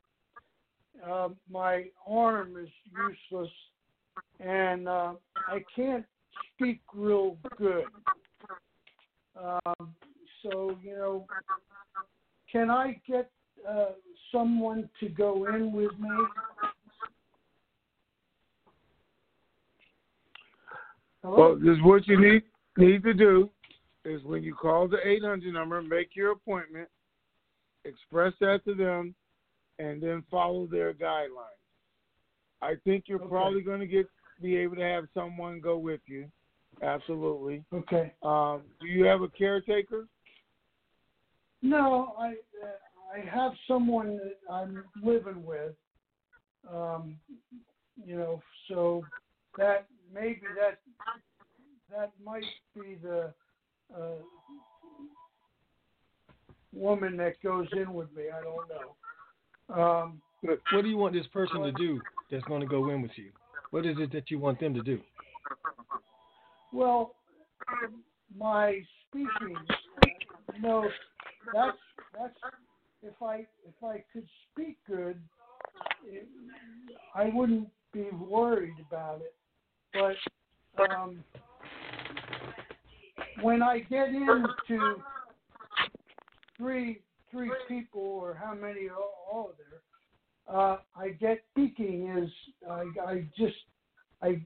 Uh, my arm is useless, and uh, I can't speak real good. Um, so you know, can I get uh, someone to go in with me? Well, this is what you need need to do is when you call the eight hundred number, make your appointment, express that to them, and then follow their guidelines. I think you're okay. probably going to get be able to have someone go with you. Absolutely. Okay. Um, do you have a caretaker? No, I uh, I have someone that I'm living with. Um, you know, so that maybe that that might be the uh, woman that goes in with me. I don't know. Um, what do you want this person to do that's going to go in with you? What is it that you want them to do? Well, my speaking, you know, that's that's if I if I could speak good, it, I wouldn't be worried about it. But um, when I get into three three people or how many are all there, uh, I get speaking is I, I just I.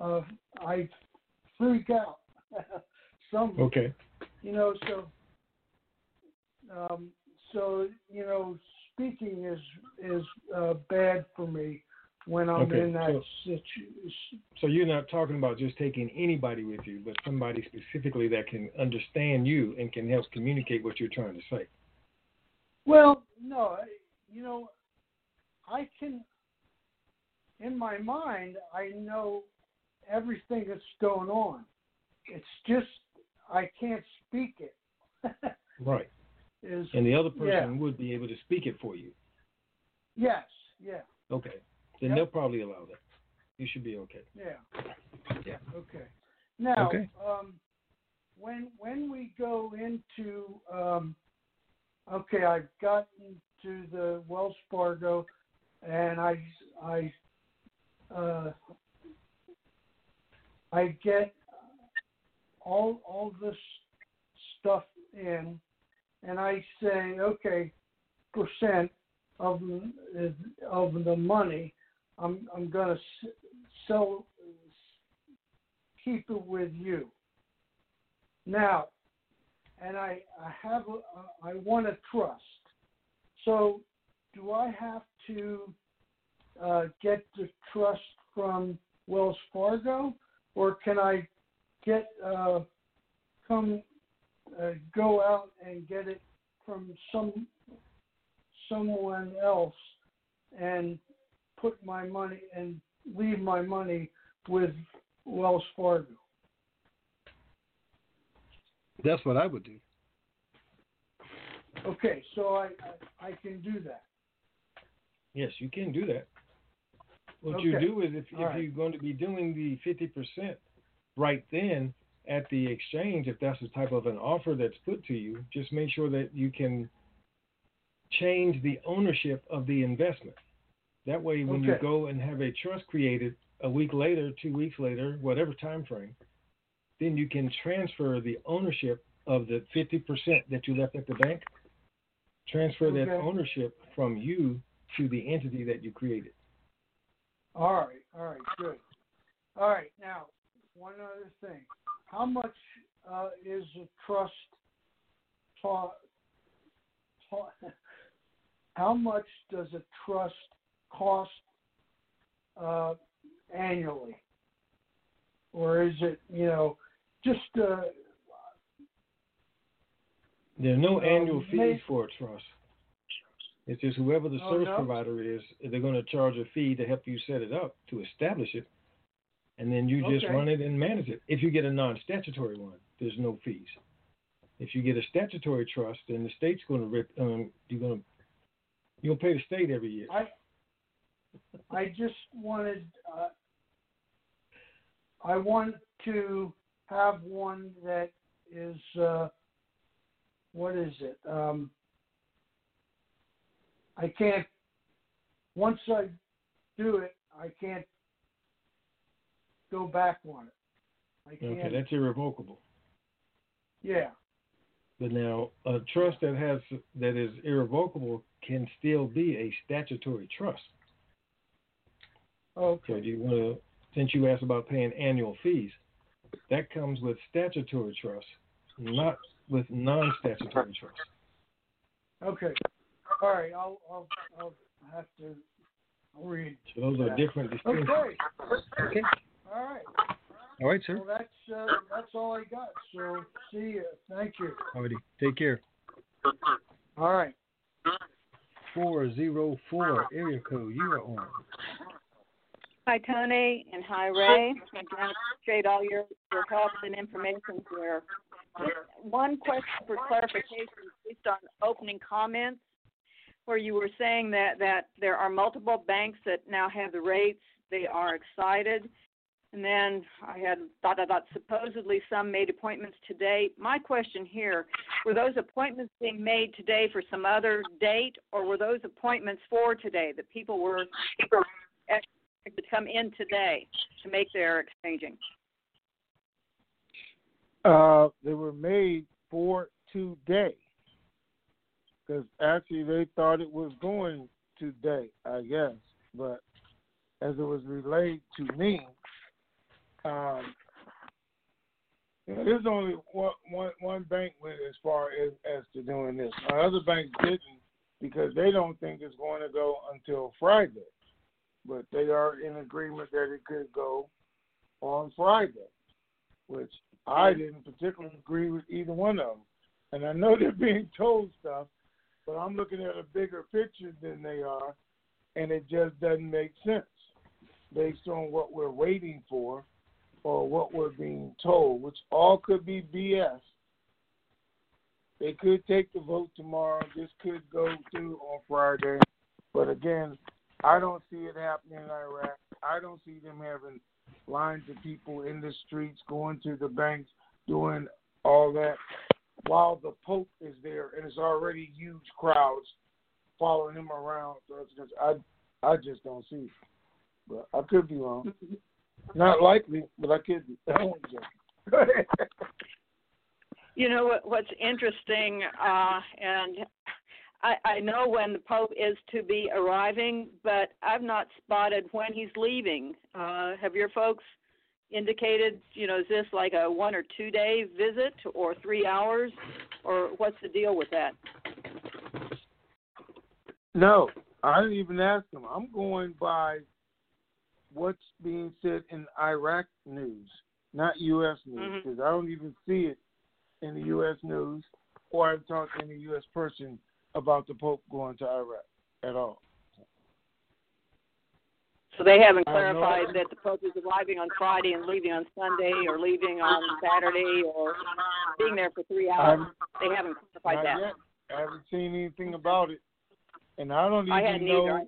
Uh, I freak out. Some, okay. You know, so, um, so you know, speaking is is uh, bad for me when I'm okay. in that so, situation. So you're not talking about just taking anybody with you, but somebody specifically that can understand you and can help communicate what you're trying to say. Well, no, you know, I can. In my mind, I know everything that's going on. It's just I can't speak it. Right. Is, and the other person yeah. would be able to speak it for you. Yes. Yeah. Okay. Then yep. they'll probably allow that. You should be okay. Yeah. Yeah. Okay. Now, okay. Um, when when we go into um, okay, I've gotten to the Wells Fargo, and I I. Uh, I get all all this stuff in, and I say, okay, percent of of the money, I'm I'm gonna sell, keep it with you. Now, and I I have a, I want to trust. So, do I have to uh, get the trust from Wells Fargo? Or can I get uh, come uh, go out and get it from some someone else and put my money and leave my money with Wells Fargo? That's what I would do. Okay, so I I, I can do that. Yes, you can do that. What okay. you do is if, if right. you're going to be doing the fifty percent right then at the exchange, if that's the type of an offer that's put to you, just make sure that you can change the ownership of the investment. That way when okay. you go and have a trust created a week later, two weeks later, whatever time frame, then you can transfer the ownership of the fifty percent that you left at the bank, transfer okay. that ownership from you to the entity that you created. All right, all right, good. All right, now, one other thing. How much uh, is a trust ta- ta- how much does a trust cost uh, annually? Or is it, you know, just uh, there are no um, annual fees may- for a trust. It's just whoever the service oh, no. provider is, they're going to charge a fee to help you set it up, to establish it, and then you just okay. run it and manage it. If you get a non-statutory one, there's no fees. If you get a statutory trust, then the state's going to rip. Um, you're going to you'll pay the state every year. I I just wanted uh, I want to have one that is uh, what is it? Um, I can't, once I do it, I can't go back on it. I can't. Okay, that's irrevocable. Yeah. But now, a trust that has that is irrevocable can still be a statutory trust. Okay. So do you want to, since you asked about paying annual fees, that comes with statutory trusts, not with non-statutory trusts. Okay. All right, I'll, I'll, I'll have to read. So those that. are different distinctions. Okay. Okay. All right. All right, sir. So that's, uh, that's all I got. So see you. Thank you. All righty. Take care. All right. four zero four area code. You are on. Hi, Tony, and hi, Ray. I appreciate all your, your help and information here. Just one question for clarification based on opening comments, where you were saying that, that there are multiple banks that now have the rates. They are excited. And then I had thought about supposedly some made appointments today. My question here, were those appointments being made today for some other date, or were those appointments for today that people were to come in today to make their exchanging? Uh, they were made for today because actually they thought it was going today, I guess. But as it was relayed to me, Um, you know, there's only one, one, one bank went as far as, as to doing this. Now, other banks didn't because they don't think it's going to go until Friday. But they are in agreement that it could go on Friday, which I didn't particularly agree with either one of them. And I know they're being told stuff, but I'm looking at a bigger picture than they are, and it just doesn't make sense based on what we're waiting for, or what we're being told, which all could be B S. They could take the vote tomorrow. This could go through on Friday. But again, I don't see it happening in Iraq. I don't see them having lines of people in the streets, going to the banks, doing all that, while the Pope is there and it's already huge crowds following him around. I, I just don't see it. But I could be wrong. Not likely, but I could be. You know what, what's interesting, uh, and I, I know when the Pope is to be arriving, but I've not spotted when he's leaving. Uh, have your folks indicated, you know, is this like a one- or two-day visit or three hours, or what's the deal with that? No, I didn't even ask him. I'm going by what's being said in Iraq news, not U S news, because mm-hmm. I don't even see it in the U S news, or I've talked to any U S person about the Pope going to Iraq at all. So they haven't clarified that the Pope is arriving on Friday and leaving on Sunday, or leaving on Saturday, or being there for three hours. I've, they haven't clarified that. Yet. I haven't seen anything about it, and I don't even I hadn't know. Either. I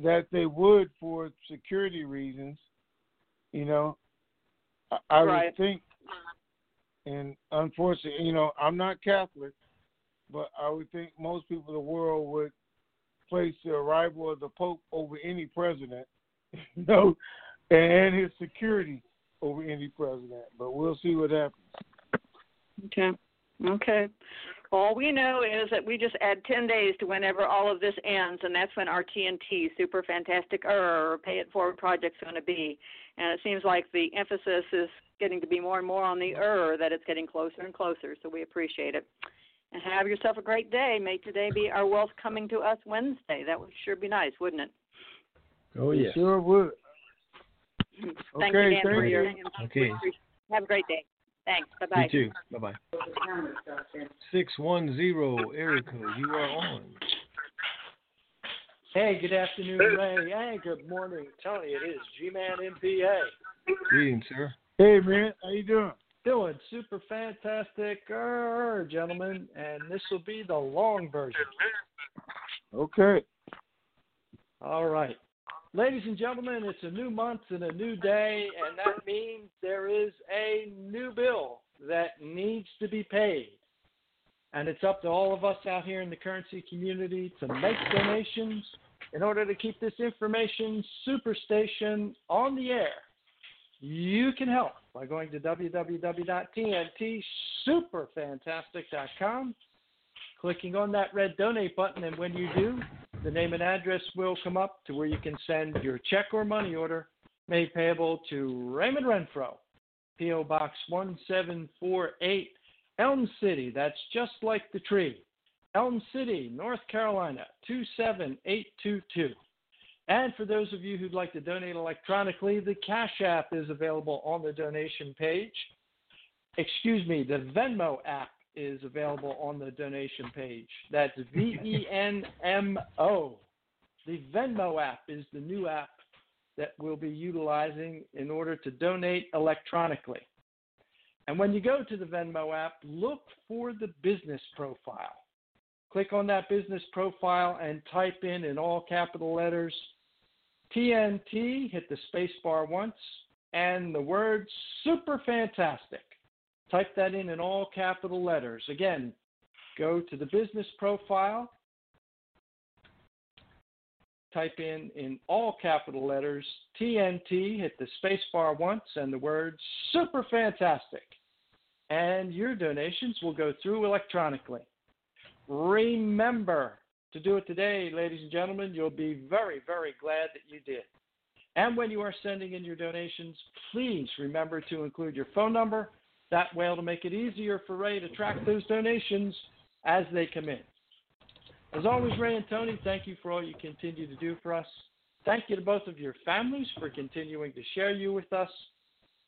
That they would for security reasons, you know. I, I right. would think, and unfortunately, you know, I'm not Catholic, but I would think most people in the world would place the arrival of the Pope over any president, you know, and his security over any president. But we'll see what happens. Okay. Okay. All we know is that we just add ten days to whenever all of this ends, and that's when our T N T, Super Fantastic or Pay It Forward project is going to be. And it seems like the emphasis is getting to be more and more on the er, that it's getting closer and closer, so we appreciate it. And have yourself a great day. May today be our wealth coming to us Wednesday. That would sure be nice, wouldn't it? Oh, yeah. It sure would. Thank okay, you, Dan, thank for you. your okay. Have a great day. Thanks. Bye-bye. You too. Bye-bye. six one zero area code. You are on. Hey, good afternoon, Ray. Hey, good morning, Tony. It is G-Man M P A. Greetings, sir. Hey, man. How you doing? Doing super fantastic, gentlemen. And this will be the long version. Okay. All right. Ladies and gentlemen, it's a new month and a new day, and that means there is a new bill that needs to be paid. And it's up to all of us out here in the currency community to make donations in order to keep this information superstation on the air. You can help by going to w w w dot t n t super fantastic dot com, clicking on that red donate button, and when you do, the name and address will come up to where you can send your check or money order made payable to Raymond Renfro, P O. Box one seven four eight, Elm City. That's just like the tree. Elm City, North Carolina, two seven eight two two. And for those of you who'd like to donate electronically, the Cash App is available on the donation page. Excuse me, the Venmo app is available on the donation page. That's V E N M O. The Venmo app is the new app that we'll be utilizing in order to donate electronically. And when you go to the Venmo app, look for the business profile. Click on that business profile and type in, in all capital letters, T N T, hit the space bar once, and the word super fantastic. Type that in in all capital letters. Again, go to the business profile. Type in, in all capital letters, T N T, hit the space bar once, and the word super fantastic. And your donations will go through electronically. Remember to do it today, ladies and gentlemen. You'll be very, very glad that you did. And when you are sending in your donations, please remember to include your phone number. That way it'll make it easier for Ray to track those donations as they come in. As always, Ray and Tony, thank you for all you continue to do for us. Thank you to both of your families for continuing to share you with us.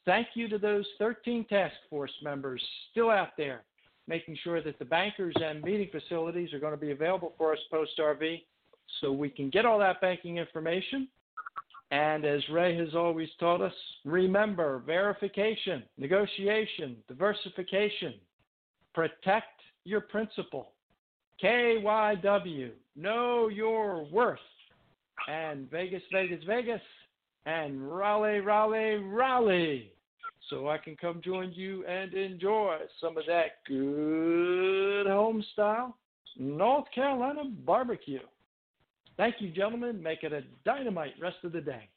Thank you to those thirteen task force members still out there, making sure that the bankers and meeting facilities are going to be available for us post-R V so we can get all that banking information. And as Ray has always taught us, remember verification, negotiation, diversification, protect your principal, K Y W, know your worth, and Vegas, Vegas, Vegas, and Raleigh, Raleigh, Raleigh. So I can come join you and enjoy some of that good home-style North Carolina barbecue. Thank you, gentlemen. Make it a dynamite rest of the day.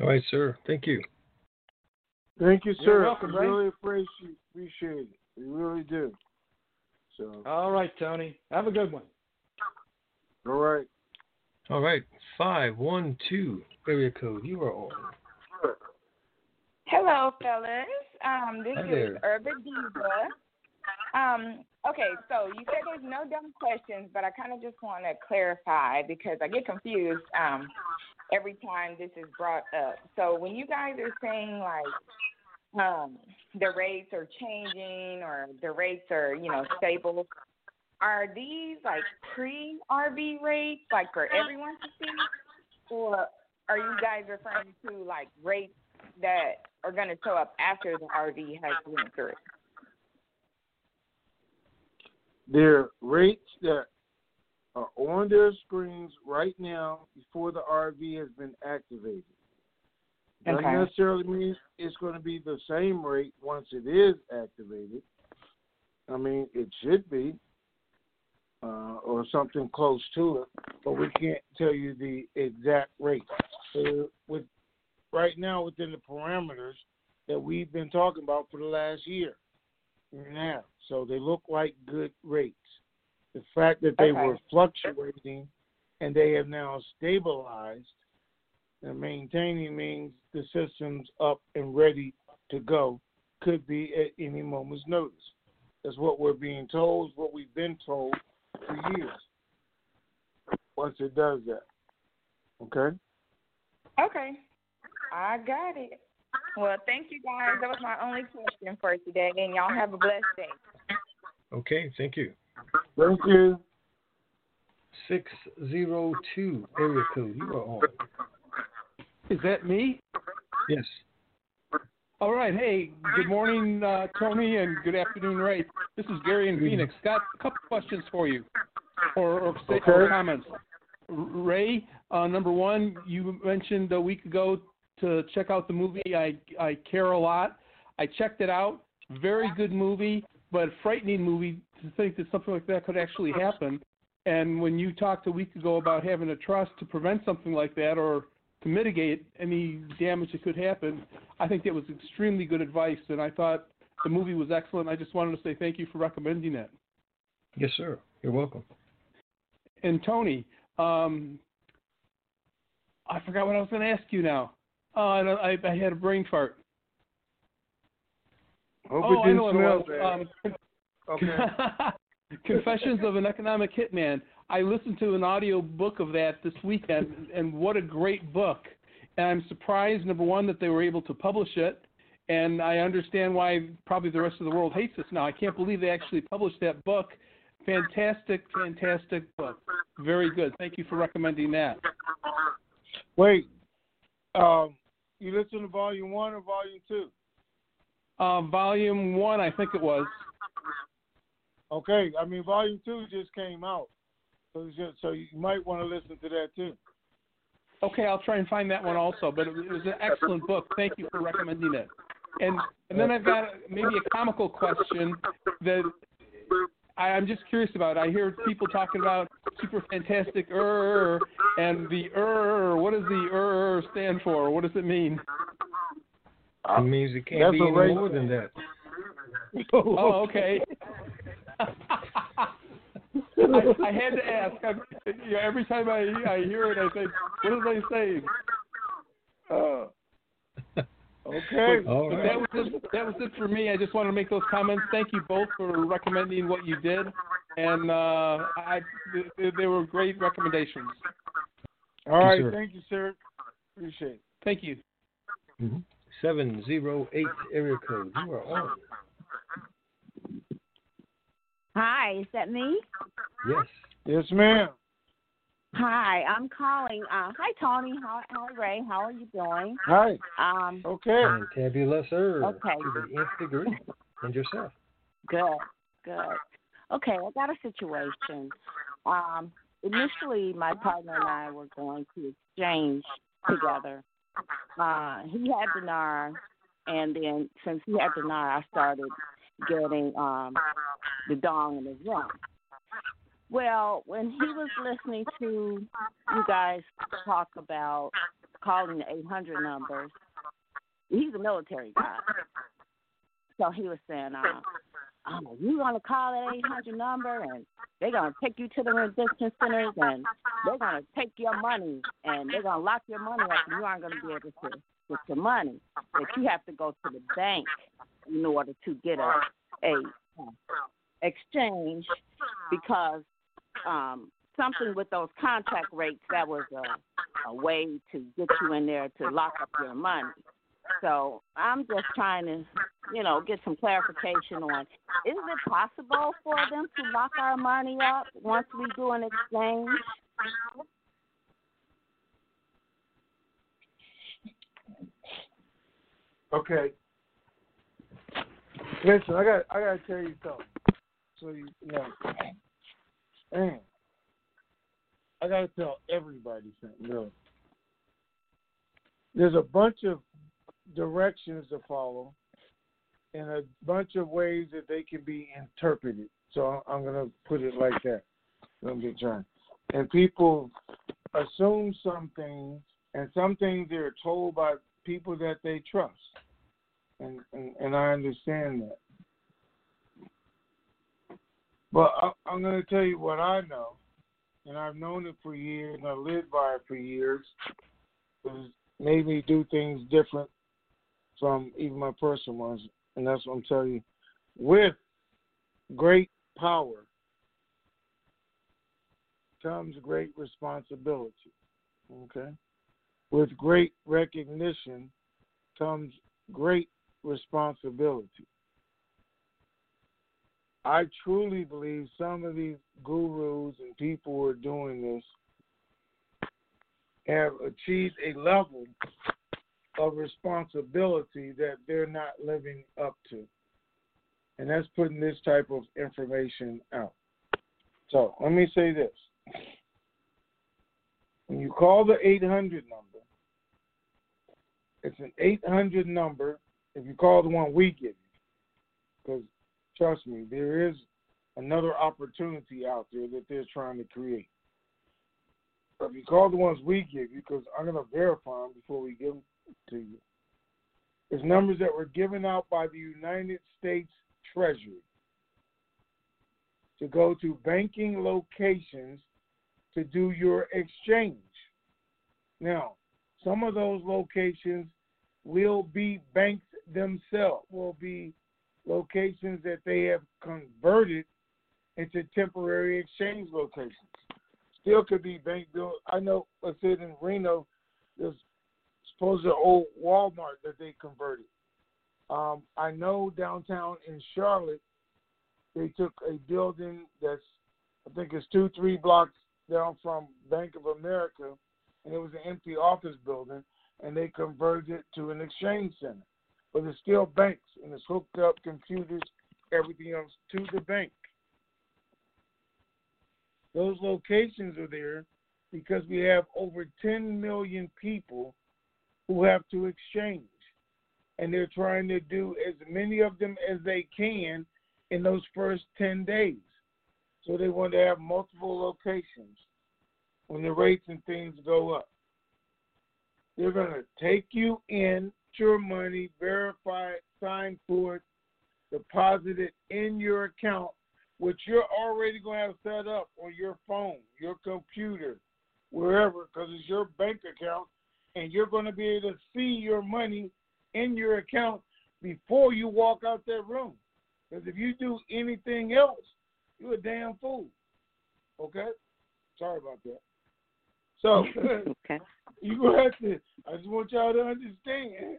All right, sir. Thank you. Thank you, sir. You're welcome, Ray. I really appreciate it. We really do. So. All right, Tony. Have a good one. All right. All right. five one two area code. You are on. Hello, fellas. Um, this is Urban Diva. Um, okay, so you said there's no dumb questions, but I kind of just want to clarify because I get confused um, every time this is brought up. So when you guys are saying, like, um, the rates are changing or the rates are, you know, stable, are these, like, pre-R V rates, like, for everyone to see? Or are you guys referring to, like, rates that are going to show up after the R V has went through? There are rates that are on their screens right now before the R V has been activated. Okay. Doesn't necessarily mean it's going to be the same rate once it is activated. I mean, it should be, uh, or something close to it, but we can't tell you the exact rate. So with right now within the parameters that we've been talking about for the last year and a half. So they look like good rates. The fact that they okay. were fluctuating and they have now stabilized and maintaining means the system's up and ready to go, could be at any moment's notice. That's what we're being told, what we've been told for years, once it does that. Okay? Okay. I got it. Well, thank you, guys. That was my only question for today, and y'all have a blessed day. Okay, thank you. Thank you. six zero two area code. You are on. Is that me? Yes. All right. Hey, good morning, uh, Tony, and good afternoon, Ray. This is Gary in Phoenix. Got a couple questions for you, or, or, okay. or comments. Ray, uh, number one, you mentioned a week ago to check out the movie I I Care a Lot. I checked it out. Very good movie, but frightening movie to think that something like that could actually happen. And when you talked a week ago about having a trust to prevent something like that or to mitigate any damage that could happen, I think that was extremely good advice, and I thought the movie was excellent. I just wanted to say thank you for recommending it. Yes, sir. You're welcome. And Tony, um, I forgot what I was going to ask you now. Oh, I, I had a brain fart. Hope oh, it didn't I know smell it was. Um, okay. Confessions of an Economic Hitman. I listened to an audio book of that this weekend, and what a great book. And I'm surprised, number one, that they were able to publish it, and I understand why probably the rest of the world hates us now. I can't believe they actually published that book. Fantastic, fantastic book. Very good. Thank you for recommending that. Wait, um, you listened to Volume one or Volume two? Uh, volume one, I think it was. Okay, I mean, Volume two just came out, so, just, so you might want to listen to that too. Okay, I'll try and find that one also, but it, it was an excellent book. Thank you for recommending it. And and then I've got maybe a comical question that I, I'm just curious about. I hear people talking about super fantastic er and the er. What does the er stand for? What does it mean? It means it can't be any more than that. Oh, okay. I, I had to ask. I, you know, every time I, I hear it, I think, what did I say? Uh, okay. All right. That was it, that was it for me. I just wanted to make those comments. Thank you both for recommending what you did, and uh, I, they, they were great recommendations. All right. Yes, thank you, sir. Appreciate it. Thank you. Mm-hmm. seven zero eight area code. You are on. Hi, is that me? Yes. Yes, ma'am. Hi, I'm calling. Uh, hi, Tony. Hi, hi, Ray. How are you doing? Hi. Um, okay. Fabulous. Okay. To the nth degree. And yourself. Good. Good. Okay, I got a situation. Um, initially, my partner and I were going to exchange together. Uh, he had dinar, and then since he had dinar, I started getting um, the dong in his room. Well, when he was listening to you guys talk about calling the eight hundred numbers, he's a military guy. So he was saying, uh, oh, you're going to call that eight hundred number, and they're going to take you to the redemption centers, and they're going to take your money, and they're going to lock your money up, and you aren't going to be able to get your money. But you have to go to the bank in order to get a, a uh, exchange, because um, something with those contract rates, that was a, a way to get you in there to lock up your money. So I'm just trying to, you know, get some clarification on, is it possible for them to lock our money up once we do an exchange? Okay. Listen, I got I got to tell you something. So you, you know, man, I got to tell everybody something, really. There's a bunch of directions to follow, and a bunch of ways that they can be interpreted. So I'm going to put it like that. Let me try. And people assume some things, and some things they're told by people that they trust. And, and, and I understand that. But I, I'm going to tell you what I know, and I've known it for years, and I lived by it for years. It made me do things different from even my personal ones, and that's what I'm telling you. With great power comes great responsibility, okay? With great recognition comes great responsibility. I truly believe some of these gurus and people who are doing this have achieved a level of responsibility that they're not living up to. And that's putting this type of information out. So let me say this. When you call the eight hundred number, it's an eight hundred number if you call the one we give you. Because trust me, there is another opportunity out there that they're trying to create. But if you call the ones we give you, because I'm going to verify them before we give them to you, it's numbers that were given out by the United States Treasury to go to banking locations to do your exchange. Now, some of those locations will be banks themselves, will be locations that they have converted into temporary exchange locations. still could be bank built. I know, let's say in Reno, there's supposed to be an old Walmart that they converted. Um, I know downtown in Charlotte, they took a building that's, I think it's two, three blocks down from Bank of America, and it was an empty office building, and they converted it to an exchange center. But it's still banks, and it's hooked up, computers, everything else to the bank. Those locations are there because we have over ten million people who have to exchange, and they're trying to do as many of them as they can in those first ten days. So they want to have multiple locations when the rates and things go up. They're going to take you in, your money, verify it, sign for it, deposit it in your account, which you're already going to have set up on your phone, your computer, wherever, because it's your bank account, and you're going to be able to see your money in your account before you walk out that room. Because if you do anything else, you're a damn fool. Okay? Sorry about that. So okay. You have to, I just want y'all to understand,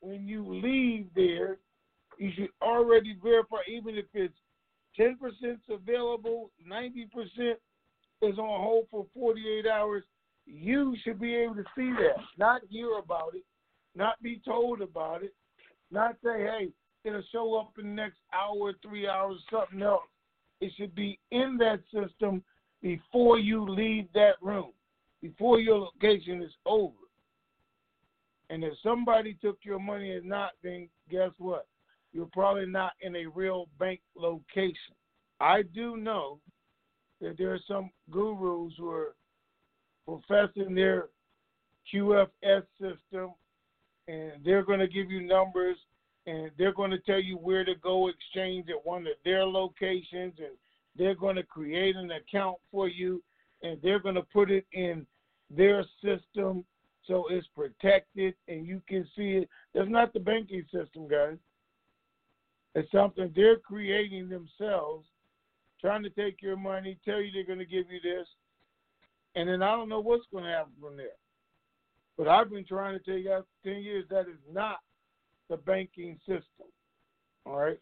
when you leave there, you should already verify, even if it's ten percent available, ninety percent is on hold for forty-eight hours, you should be able to see that, not hear about it, not be told about it, not say, hey, it'll show up in the next hour, three hours, something else. It should be in that system before you leave that room, before your location is over. And if somebody took your money and not, then guess what? You're probably not in a real bank location. I do know that there are some gurus who are professing their Q F S system, and they're going to give you numbers, and they're going to tell you where to go exchange at one of their locations, and they're going to create an account for you, and they're going to put it in their system so it's protected and you can see it. That's not the banking system, guys. It's something they're creating themselves, trying to take your money, tell you they're going to give you this, and then I don't know what's going to happen from there. But I've been trying to tell you guys for ten years that is not the banking system, all right?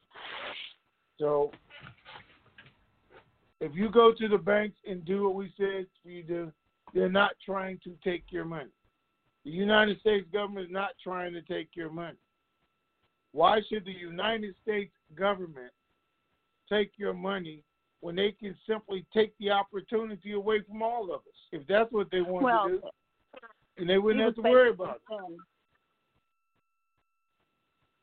So if you go to the banks and do what we said you do, they're not trying to take your money. The United States government is not trying to take your money. Why should the United States government take your money when they can simply take the opportunity away from all of us, if that's what they want well, to do? And they wouldn't have to worry about it. Um,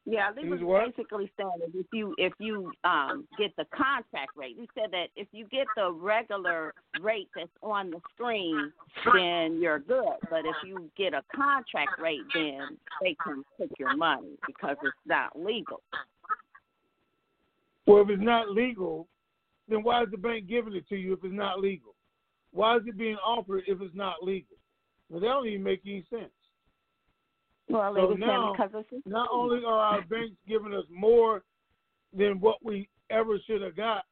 yeah, they was, was basically saying if you if you um, get the contract rate, he said that if you get the regular rate that's on the screen, then you're good. But if you get a contract rate, then they can take your money because it's not legal. Well, if it's not legal, then why is the bank giving it to you if it's not legal? Why is it being offered if it's not legal? Well, that don't even make any sense. Well, so now, because not only are our banks giving us more than what we ever should have got,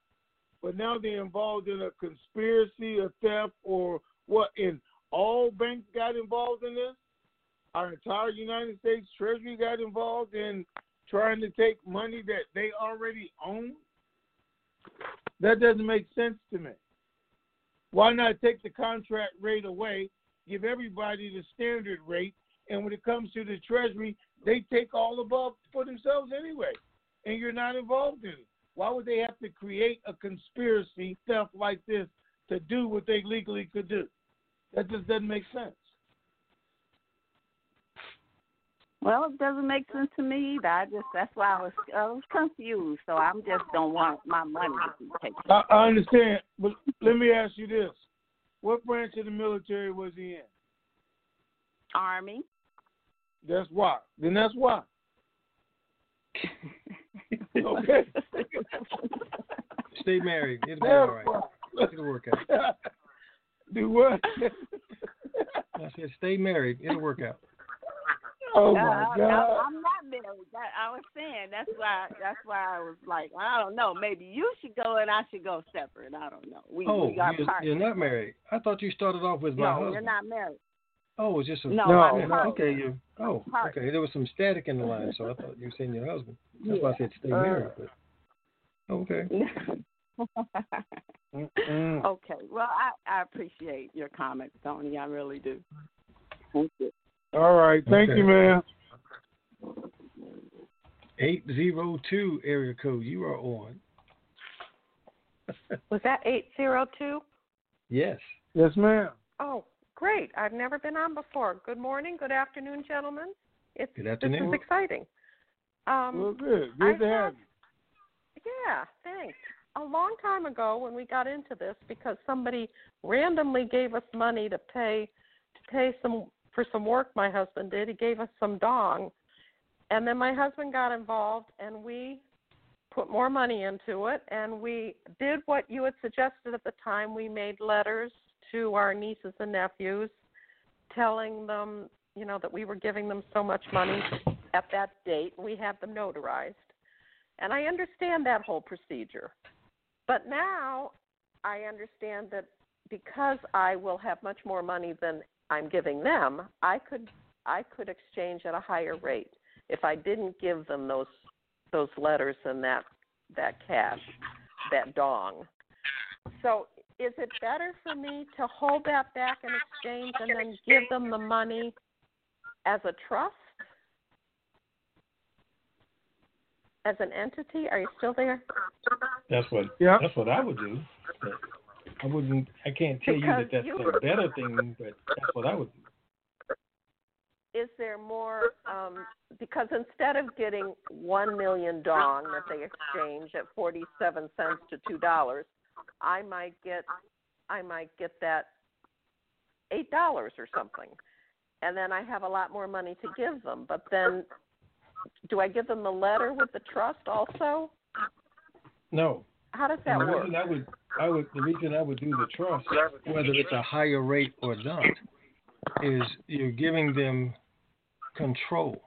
but now they're involved in a conspiracy, a theft, or what? And all banks got involved in this. Our entire United States Treasury got involved in trying to take money that they already own. That doesn't make sense to me. Why not take the contract rate away? Give everybody the standard rate, and when it comes to the Treasury, they take all above for themselves anyway, and you're not involved in it. Why would they have to create a conspiracy theft like this to do what they legally could do? That just doesn't make sense. Well, it doesn't make sense to me either. I just that's why I was I was confused. So I just don't want my money to be taken. I, I understand, but let me ask you this. What branch of the military was he in? Army. That's why. Then that's why. Okay. Stay married. It'll be all right. It'll work out. Do what? I said stay married. It'll work out. Oh, my God. I, I'm not married. So that, I was saying that's why that's why I was like, I don't know, maybe you should go and I should go separate. I don't know. We, oh, we got you're, you're not married. I thought you started off with my no, husband. No, you're not married. Oh, it's just some no, no, no okay, you. Oh, okay. There was some static in the line, so I thought you were saying your husband. That's yeah. why I said stay uh, married. But, okay. mm-hmm. Okay. Well, I, I appreciate your comments, Tony. I really do. Thank you. All right. Thank okay. you, ma'am. eight zero two area code. You are on. Was that eight zero two? Yes. Yes, ma'am. Oh, great. I've never been on before. Good morning. Good afternoon, gentlemen. It's, good afternoon. This is exciting. Um, well, good. Good I to have you. Yeah, thanks. A long time ago when we got into this, because somebody randomly gave us money to pay to pay some for some work my husband did. He gave us some dong. And then my husband got involved, and we put more money into it, and we did what you had suggested at the time. We made letters to our nieces and nephews telling them, you know, that we were giving them so much money at that date. We had them notarized. And I understand that whole procedure. But now I understand that because I will have much more money than I'm giving them, I could I could exchange at a higher rate if I didn't give them those those letters and that that cash, that dong. So is it better for me to hold that back in exchange and then give them the money as a trust, as an entity? Are you still there? That's what. Yeah. That's what I would do. I wouldn't. I can't tell because you that that's you, the better thing, but that's what I would do. Is there more, um, because instead of getting one million dong that they exchange at forty-seven cents to two dollars, I might get I might get that eight dollars or something. And then I have a lot more money to give them. But then do I give them the letter with the trust also? No. How does that the work? I would, I would, the reason I would do the trust, whether it's a higher rate or not, is you're giving them control,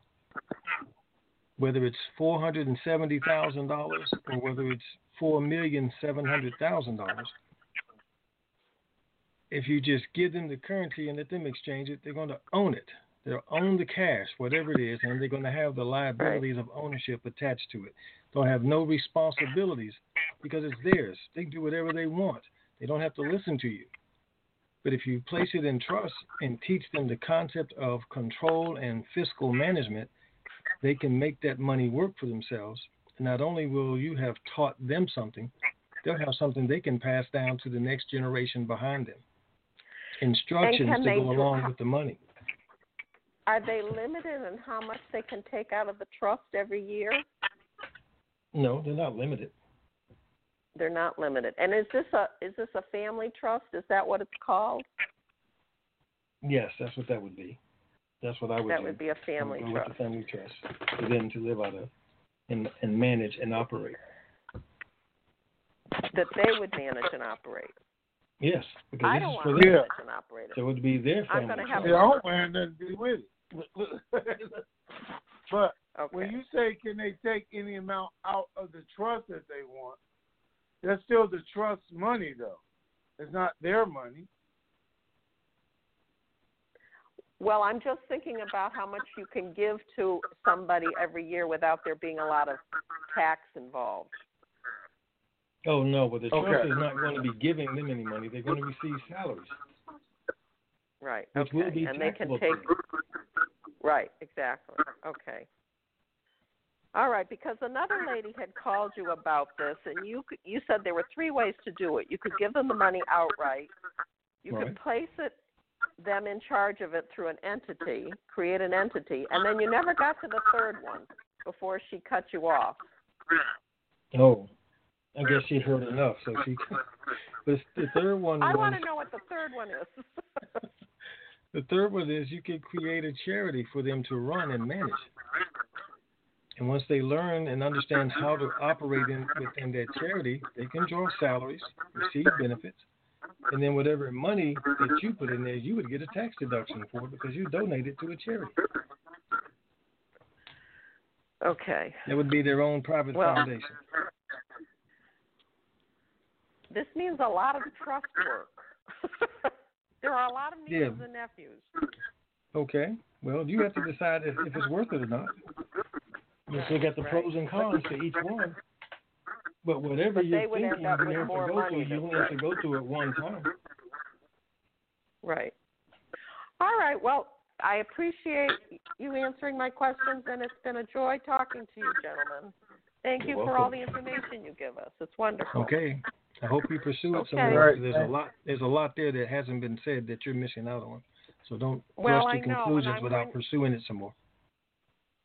whether it's four hundred and seventy thousand dollars or whether it's four million seven hundred thousand dollars. If you just give them the currency and let them exchange it, they're going to own it. They'll own the cash, whatever it is, and they're going to have the liabilities right. of ownership attached to it. They'll have no responsibilities because it's theirs. They do whatever they want. They don't have to listen to you. But if you place it in trust and teach them the concept of control and fiscal management, they can make that money work for themselves. And not only will you have taught them something, they'll have something they can pass down to the next generation behind them. Instructions to go along with the money. Are they limited in how much they can take out of the trust every year? No, they're not limited. They're not limited. And is this a is this a family trust? Is that what it's called? Yes, that's what that would be. That's what I would. That do. would be a family trust. With a family trust for them to live out of, and and manage and operate. That they would manage and operate. Yes, because I this don't is for them. So it would be their family. I'm going to have. They all want to be with it. But okay. when you say, can they take any amount out of the trust that they want? That's still the trust money, though. It's not their money. Well, I'm just thinking about how much you can give to somebody every year without there being a lot of tax involved. Oh, no. Well, the trust okay. is not going to be giving them any money. They're going to receive salaries. Right. Which okay. will be and they can take. Right, exactly. Okay. All right, because another lady had called you about this, and you you said there were three ways to do it. You could give them the money outright. You right. could place it them in charge of it through an entity, create an entity, and then you never got to the third one before she cut you off. Oh, I guess she heard enough. So she, the, the third one. I was, want to know what the third one is. The third one is you could create a charity for them to run and manage. And once they learn and understand how to operate in, within that charity, they can draw salaries, receive benefits, and then whatever money that you put in there, you would get a tax deduction for because you donated to a charity. Okay. That would be their own private well, foundation. This means a lot of trust work. There are a lot of nieces yeah. and nephews. Okay. Well, you have to decide if, if it's worth it or not. You still got the right. pros and cons to each one. But whatever but you're thinking, you have to go to. You only have to go to it one time. Right. All right. Well, I appreciate you answering my questions, and it's been a joy talking to you, gentlemen. Thank you're you welcome. For all the information you give us. It's wonderful. Okay. I hope you pursue it okay. somewhere. Right. There's a lot. There's a lot there that hasn't been said that you're missing out on. So don't well, rush to conclusions know, without going, pursuing it some more.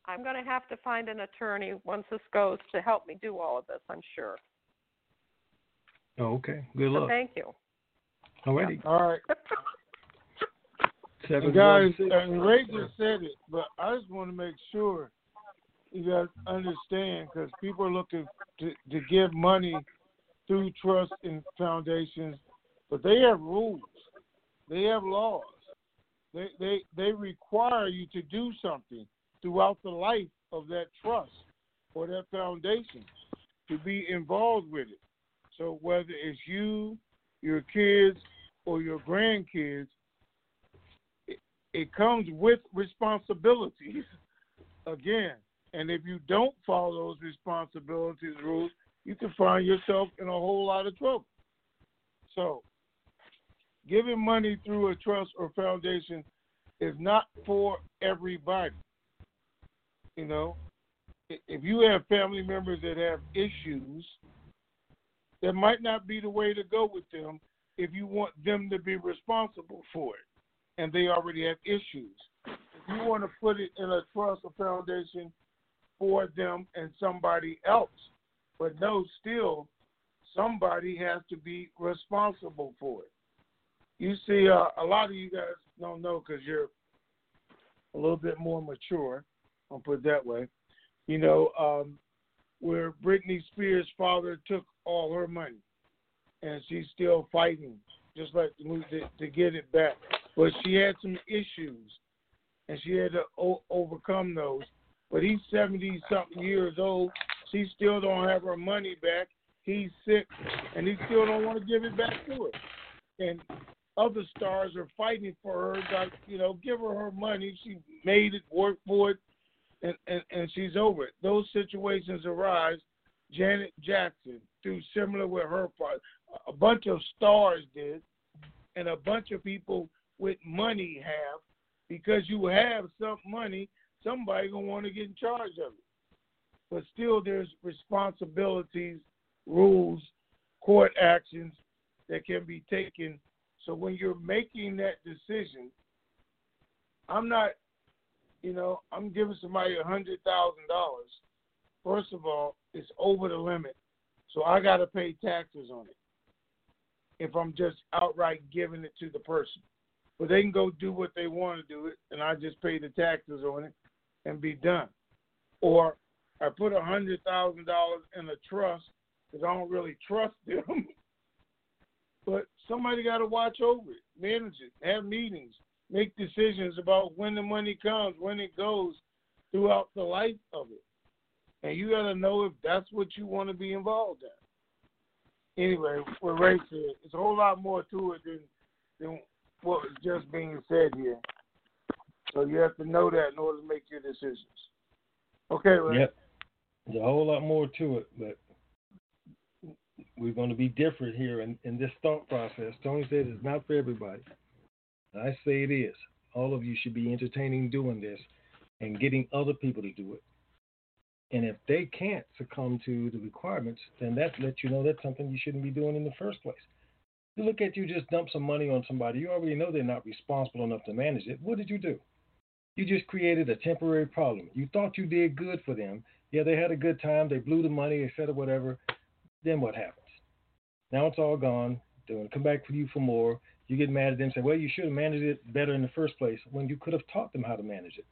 I'm going to have to find an attorney once this goes to help me do all of this. I'm sure. Oh, okay. Good luck. So thank you. Alrighty. Yeah. All right. Seven, guys, one, and Ray just said it, but I just want to make sure you guys understand because people are looking to, to give money through trust and foundations, but they have rules, they have laws, they they they require you to do something throughout the life of that trust or that foundation to be involved with it. So whether it's you, your kids, or your grandkids, it, it comes with responsibilities again. And if you don't follow those responsibilities rules, you can find yourself in a whole lot of trouble. So giving money through a trust or foundation is not for everybody. You know, if you have family members that have issues, that might not be the way to go with them if you want them to be responsible for it and they already have issues. If you want to put it in a trust or foundation for them and somebody else, but no, still, somebody has to be responsible for it. You see, uh, a lot of you guys don't know because you're a little bit more mature, I'll put it that way, you know, um, where Britney Spears' father took all her money, and she's still fighting just like to, to get it back. But she had some issues, and she had to o- overcome those. But he's seventy-something years old. She still don't have her money back. He's sick, and he still don't want to give it back to her. And other stars are fighting for her, like, you know, give her her money. She made it, worked for it, and, and, and she's over it. Those situations arise. Janet Jackson, through similar with her part. A bunch of stars did, and a bunch of people with money have. Because you have some money, somebody's going to want to get in charge of it. But still there's responsibilities, rules, court actions that can be taken. So when you're making that decision, I'm not, you know, I'm giving somebody one hundred thousand dollars. First of all, it's over the limit, so I got to pay taxes on it if I'm just outright giving it to the person. But they can go do what they want to do it, and I just pay the taxes on it and be done. Or I put one hundred thousand dollars in a trust because I don't really trust them. But somebody got to watch over it, manage it, have meetings, make decisions about when the money comes, when it goes throughout the life of it. And you got to know if that's what you want to be involved in. Anyway, what Ray said, it's a whole lot more to it than, than what was just being said here. So you have to know that in order to make your decisions. Okay, Ray. Yep. There's a whole lot more to it, but we're going to be different here in, in this thought process. Tony said it's not for everybody. I say it is. All of you should be entertaining doing this and getting other people to do it. And if they can't succumb to the requirements, then that lets you know that's something you shouldn't be doing in the first place. You look at you just dump some money on somebody. You already know they're not responsible enough to manage it. What did you do? You just created a temporary problem. You thought you did good for them. Yeah, they had a good time. They blew the money, et cetera, whatever. Then what happens? Now it's all gone. They're going to come back for you for more. You get mad at them and say, well, you should have managed it better in the first place when you could have taught them how to manage it.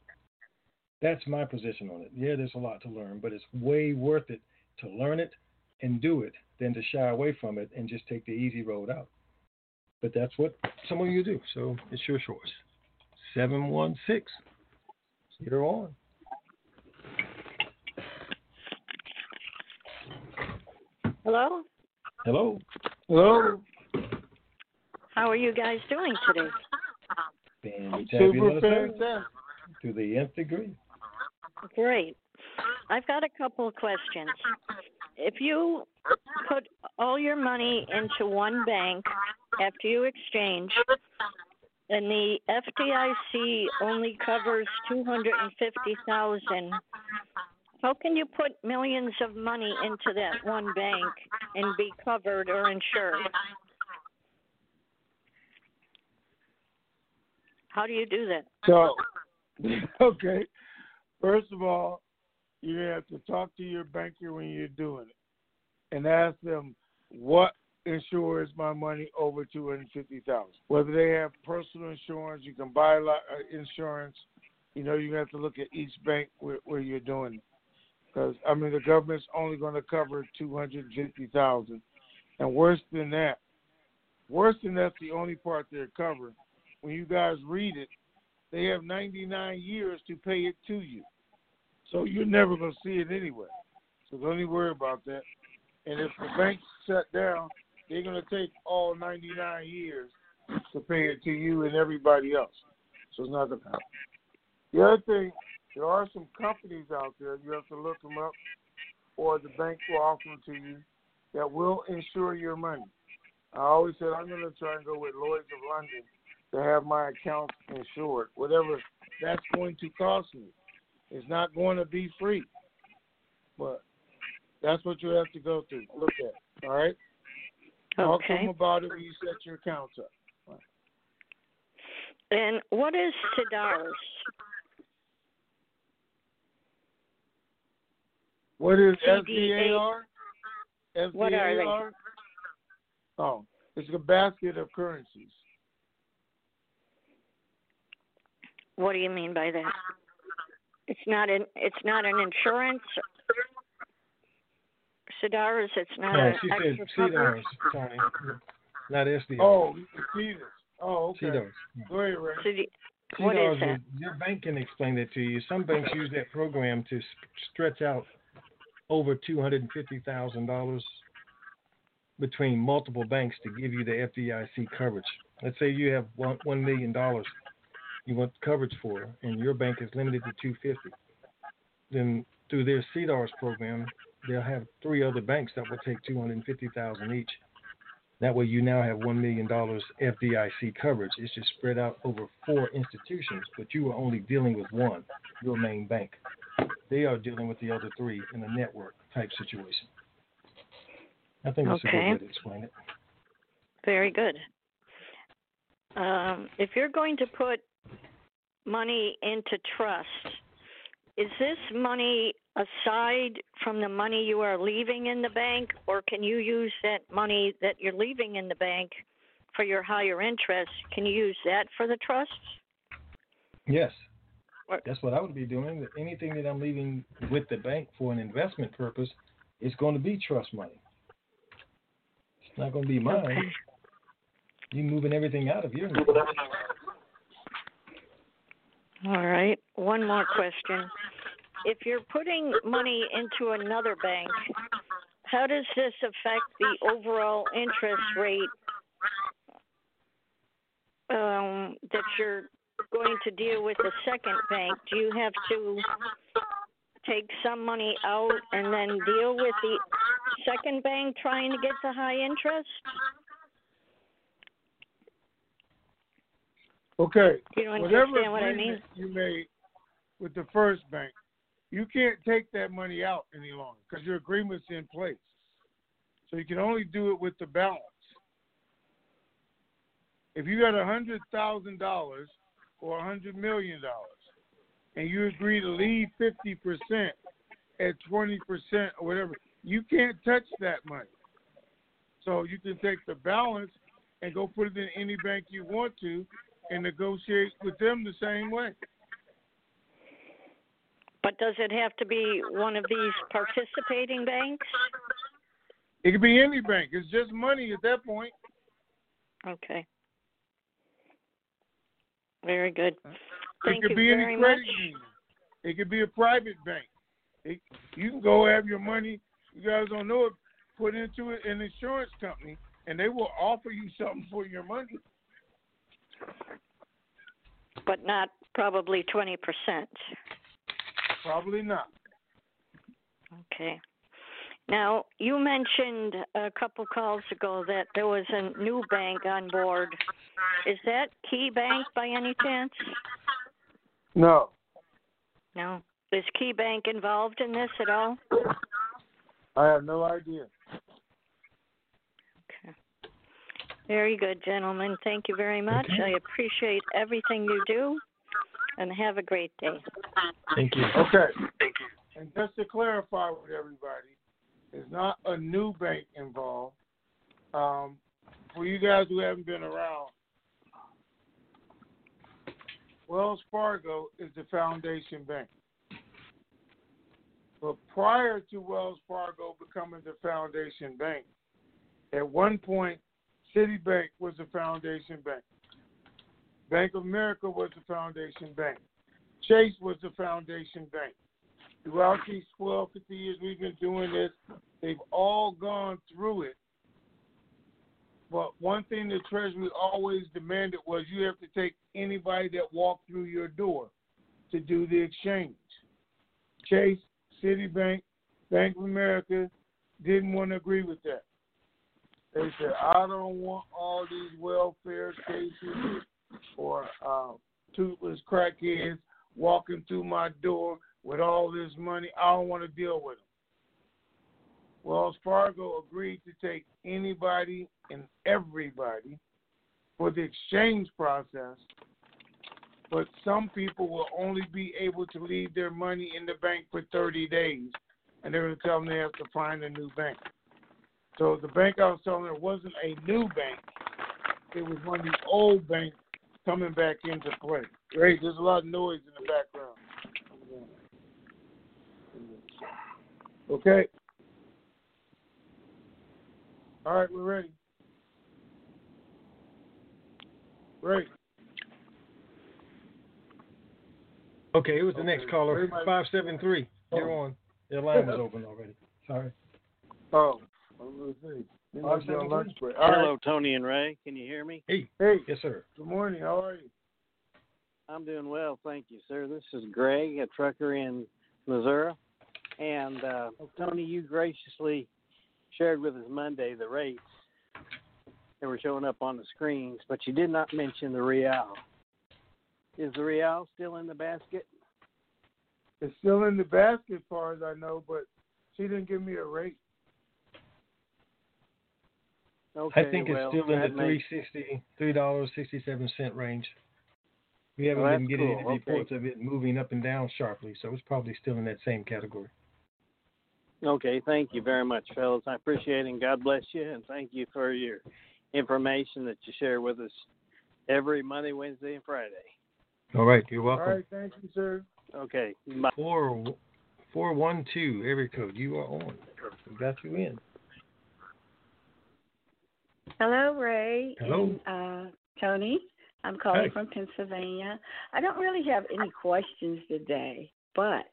That's my position on it. Yeah, there's a lot to learn, but it's way worth it to learn it and do it than to shy away from it and just take the easy road out. But that's what some of you do, so it's your choice. seven one six. You're on. Hello? Hello. Hello. How are you guys doing today? Fantastic. Super fantastic. To the nth degree. Great. I've got a couple of questions. If you put all your money into one bank after you exchange, and the F D I C only covers two hundred fifty thousand dollars, how can you put millions of money into that one bank and be covered or insured? How do you do that? So, okay. First of all, you have to talk to your banker when you're doing it and ask them, what insures my money over two hundred fifty thousand dollars? Whether they have personal insurance, you can buy a lot of insurance. You know, you have to look at each bank where, where you're doing it. Because, I mean, the government's only going to cover two hundred fifty thousand dollars. And worse than that, worse than that's the only part they're covering. When you guys read it, they have ninety-nine years to pay it to you. So you're never going to see it anyway. So don't even worry about that. And if the bank's shut down, they're going to take all ninety-nine years to pay it to you and everybody else. So it's not going to happen. The other thing, there are some companies out there, you have to look them up, or the bank will offer them to you, that will insure your money. I always said I'm going to try and go with Lloyd's of London to have my accounts insured, whatever that's going to cost me. It's not going to be free. But that's what you have to go through. Look at it, all right? Okay. Talk to them about it when you set your accounts up. Right. And what is T D A R S? What is F D A R? F D A R? What are they? Oh, it's a basket of currencies. What do you mean by that? It's not an it's not an insurance. T D A R S, it's not no, an extra cover. Sorry, not F D A R. Oh, T D A R S. Oh, okay. T D A R S. Go ahead, Ray. C D- What is that? Your bank can explain that to you. Some banks use that program to stretch out over two hundred fifty thousand dollars between multiple banks to give you the F D I C coverage. Let's say you have one million dollars you want coverage for, and your bank is limited to two hundred fifty thousand dollars. Then through their C D A R S program, they'll have three other banks that will take two hundred fifty thousand dollars each. That way you now have one million dollars F D I C coverage. It's just spread out over four institutions, but you are only dealing with one, your main bank. They are dealing with the other three in a network type situation. I think that's okay. A good way to explain it. Very good. Um, if you're going to put money into trust, is this money aside from the money you are leaving in the bank, or can you use that money that you're leaving in the bank for your higher interest? Can you use that for the trust? Yes. That's what I would be doing. Anything that I'm leaving with the bank for an investment purpose is going to be trust money. It's not going to be mine. Okay. You're moving everything out of your investment. All right. One more question. If you're putting money into another bank, how does this affect the overall interest rate um, that you're going to deal with the second bank? Do you have to take some money out and then deal with the second bank trying to get the high interest? Okay. You don't understand what I mean? You made with the first bank. You can't take that money out any longer because your agreement's in place. So you can only do it with the balance. If you got one hundred thousand dollars or one hundred million dollars and you agree to leave fifty percent at twenty percent or whatever, you can't touch that money. So you can take the balance and go put it in any bank you want to and negotiate with them the same way. But does it have to be one of these participating banks? It could be any bank. It's just money at that point. Okay. Very good. Thank you very much. It could be any credit union. It could be a private bank. It, you can go have your money. You guys don't know it. put into an insurance company, and they will offer you something for your money. But not probably twenty percent. Probably not. Okay. Now, you mentioned a couple calls ago that there was a new bank on board. Is that Key Bank by any chance? No. No. Is Key Bank involved in this at all? I have no idea. Okay. Very good, gentlemen. Thank you very much. Okay. I appreciate everything you do, and have a great day. Thank you. Okay. Thank you. And just to clarify with everybody, there's not a new bank involved. Um, for you guys who haven't been around, Wells Fargo is the foundation bank. But prior to Wells Fargo becoming the foundation bank, at one point, Citibank was the foundation bank. Bank of America was the foundation bank. Chase was the foundation bank. Throughout these twelve, fifteen years we've been doing this, they've all gone through it. But one thing the Treasury always demanded was you have to take anybody that walked through your door to do the exchange. Chase, Citibank, Bank of America didn't want to agree with that. They said, I don't want all these welfare cases or uh, toothless crackheads walking through my door with all this money. I don't want to deal with them. Wells Fargo agreed to take anybody and everybody for the exchange process, but some people will only be able to leave their money in the bank for thirty days, and they're going to tell them they have to find a new bank. So the bank I was telling them wasn't a new bank. It was one of the old banks coming back into play. Great. There's a lot of noise in the background. Okay. All right, we're ready. Great. Okay, who was the okay. next caller? five seven three. You're on. Your line was open already. Sorry. Oh, let's see. five seven three. Hello, right. Tony and Ray. Can you hear me? Hey. Hey. Yes, sir. Good morning. How are you? I'm doing well. Thank you, sir. This is Greg, a trucker in Missouri. And, uh, Tony, you graciously shared with us Monday the rates that were showing up on the screens, but you did not mention the real. Is the real still in the basket? It's still in the basket as far as I know, but she didn't give me a rate. Okay, I think well, it's still in the three sixty, three dollars and sixty-seven cents range. We haven't well, been getting cool. any reports okay. of it moving up and down sharply, so it's probably still in that same category. Okay, thank you very much, fellas. I appreciate it, and God bless you, and thank you for your information that you share with us every Monday, Wednesday, and Friday. All right, you're welcome. All right, thank you, sir. Okay. Bye. Four, four, one, two, area code, you are on. We got you in. Hello, Ray. Hello. And, uh, Tony. I'm calling Hi. from Pennsylvania. I don't really have any questions today, but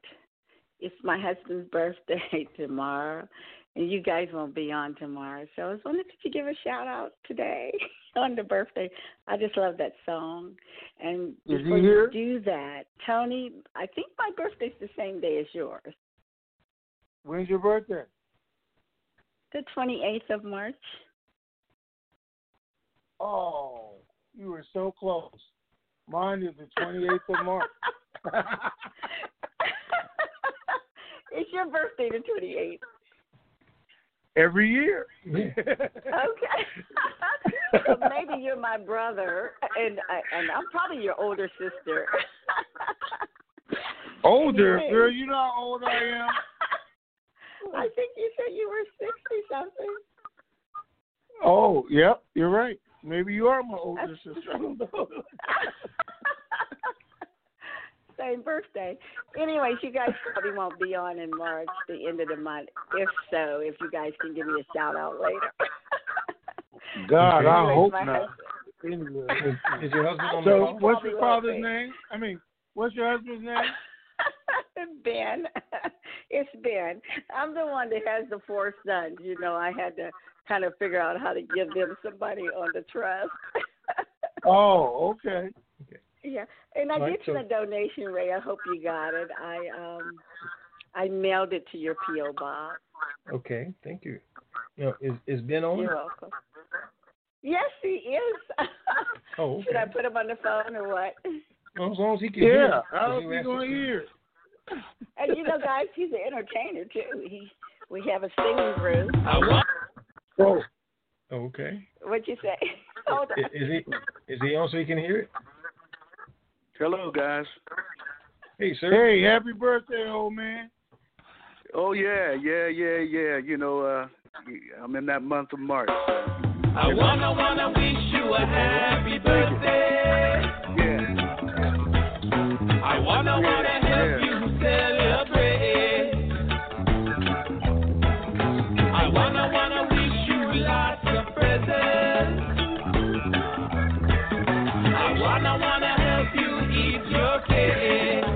it's my husband's birthday tomorrow, and you guys won't be on tomorrow. So I was wondering if you could give a shout-out today on the birthday. I just love that song. And Is before he here? you do that, Tony, I think my birthday's the same day as yours. When's your birthday? The twenty-eighth of March. Oh. You were so close. Mine is the twenty-eighth of March. It's your birthday, the twenty-eighth. Every year. Okay. So maybe you're my brother, and, I, and I'm probably your older sister. Older? Anyway. Girl, you know how old I am? I think you said you were sixty-something. Oh, yep, you're right. Maybe you are my older sister. I don't know. Same birthday. Anyways, you guys probably won't be on in March, the end of the month. If so, if you guys can give me a shout out later. God, Anyways, I hope not. Is your husband on the phone? So, what's your father's name? I mean, what's your husband's name? Ben. it's Ben. I'm the one that has the four sons. You know, I had to kind of figure out how to give them some money on the trust. Oh, okay. Yeah, and I right, did send so. a donation, Ray. I hope you got it. I um, I mailed it to your P O box. Okay, thank you. You know, is is Ben on? You're welcome. Yes, he is. Oh, okay. Should I put him on the phone or what? Well, as long as he can yeah, hear. Yeah, I don't think he's going to hear. And you know, guys, he's an entertainer too. He we have a singing group. Oh, okay. What'd you say? Hold on. Is he is he on so he can hear it? Hello, guys. Hey, sir. Hey, happy birthday, old man. Oh, yeah, yeah, yeah, yeah. You know, uh, I'm in that month of March. So. I wanna, wanna wish you a happy birthday. Yeah. I wanna, yeah, wanna help yeah. you celebrate. I wanna, wanna wish you lots of presents. I wanna, wanna help you eat your cake.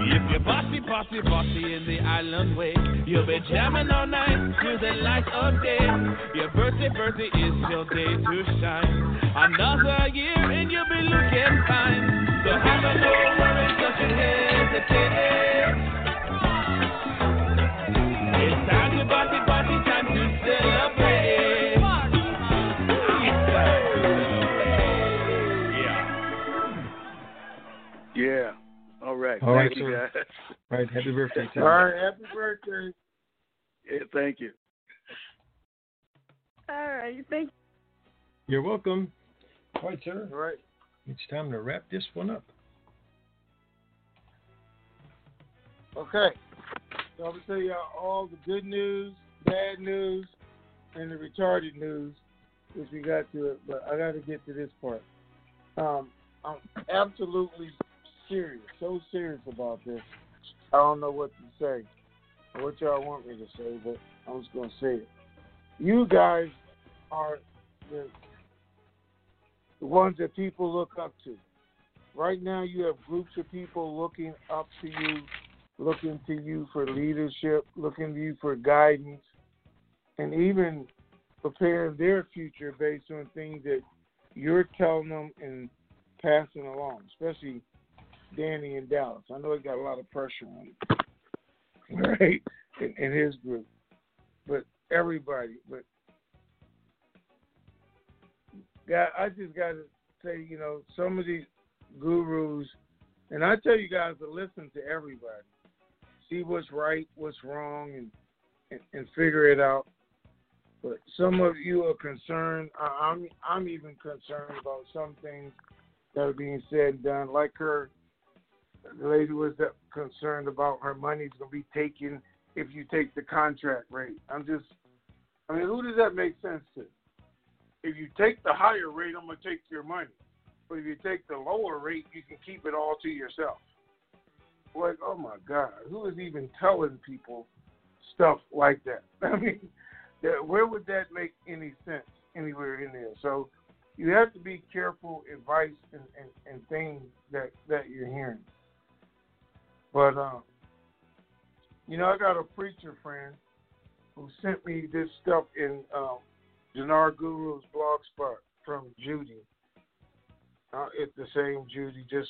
If you're bossy, bossy, bossy in the island way, you'll be jamming all night till the light of day. Your birthday, birthday is your day to shine. Another year and you'll be looking fine. So have a no worries, don't hesitate. It's time to party, party, time to celebrate. Yeah. Yeah. All right. All right, sir. All right. Happy birthday to you. All right. Happy birthday. Yeah, thank you. All right. Thank you. You're welcome. All right, sir. All right. It's time to wrap this one up. Okay. So I'm going to tell you all the good news, bad news, and the retarded news, which we got to it, but I got to get to this part. Um, I'm absolutely serious, so serious about this. I don't know what to say, or what y'all want me to say, but I'm just gonna say it. You guys are the, the ones that people look up to. Right now, you have groups of people looking up to you, looking to you for leadership, looking to you for guidance, and even preparing their future based on things that you're telling them and passing along, especially Danny in Dallas. I know he got a lot of pressure on him, right, in, in his group. But everybody, but God, I just got to say, you know, some of these gurus, and I tell you guys to listen to everybody, see what's right, what's wrong, and, and, and figure it out. But some of you are concerned. I, I'm I'm even concerned about some things that are being said and done, like her. The lady was concerned about her money's going to be taken if you take the contract rate. I'm just, I mean, who does that make sense to? If you take the higher rate, I'm going to take your money. But if you take the lower rate, you can keep it all to yourself. Like, oh my God, who is even telling people stuff like that? I mean, that, where would that make any sense anywhere in there? So you have to be careful advice and, and, and things that, that you're hearing. But, um, you know, I got a preacher friend who sent me this stuff in um, Janar Guru's blog spot from Judy. Uh, it's the same Judy. Just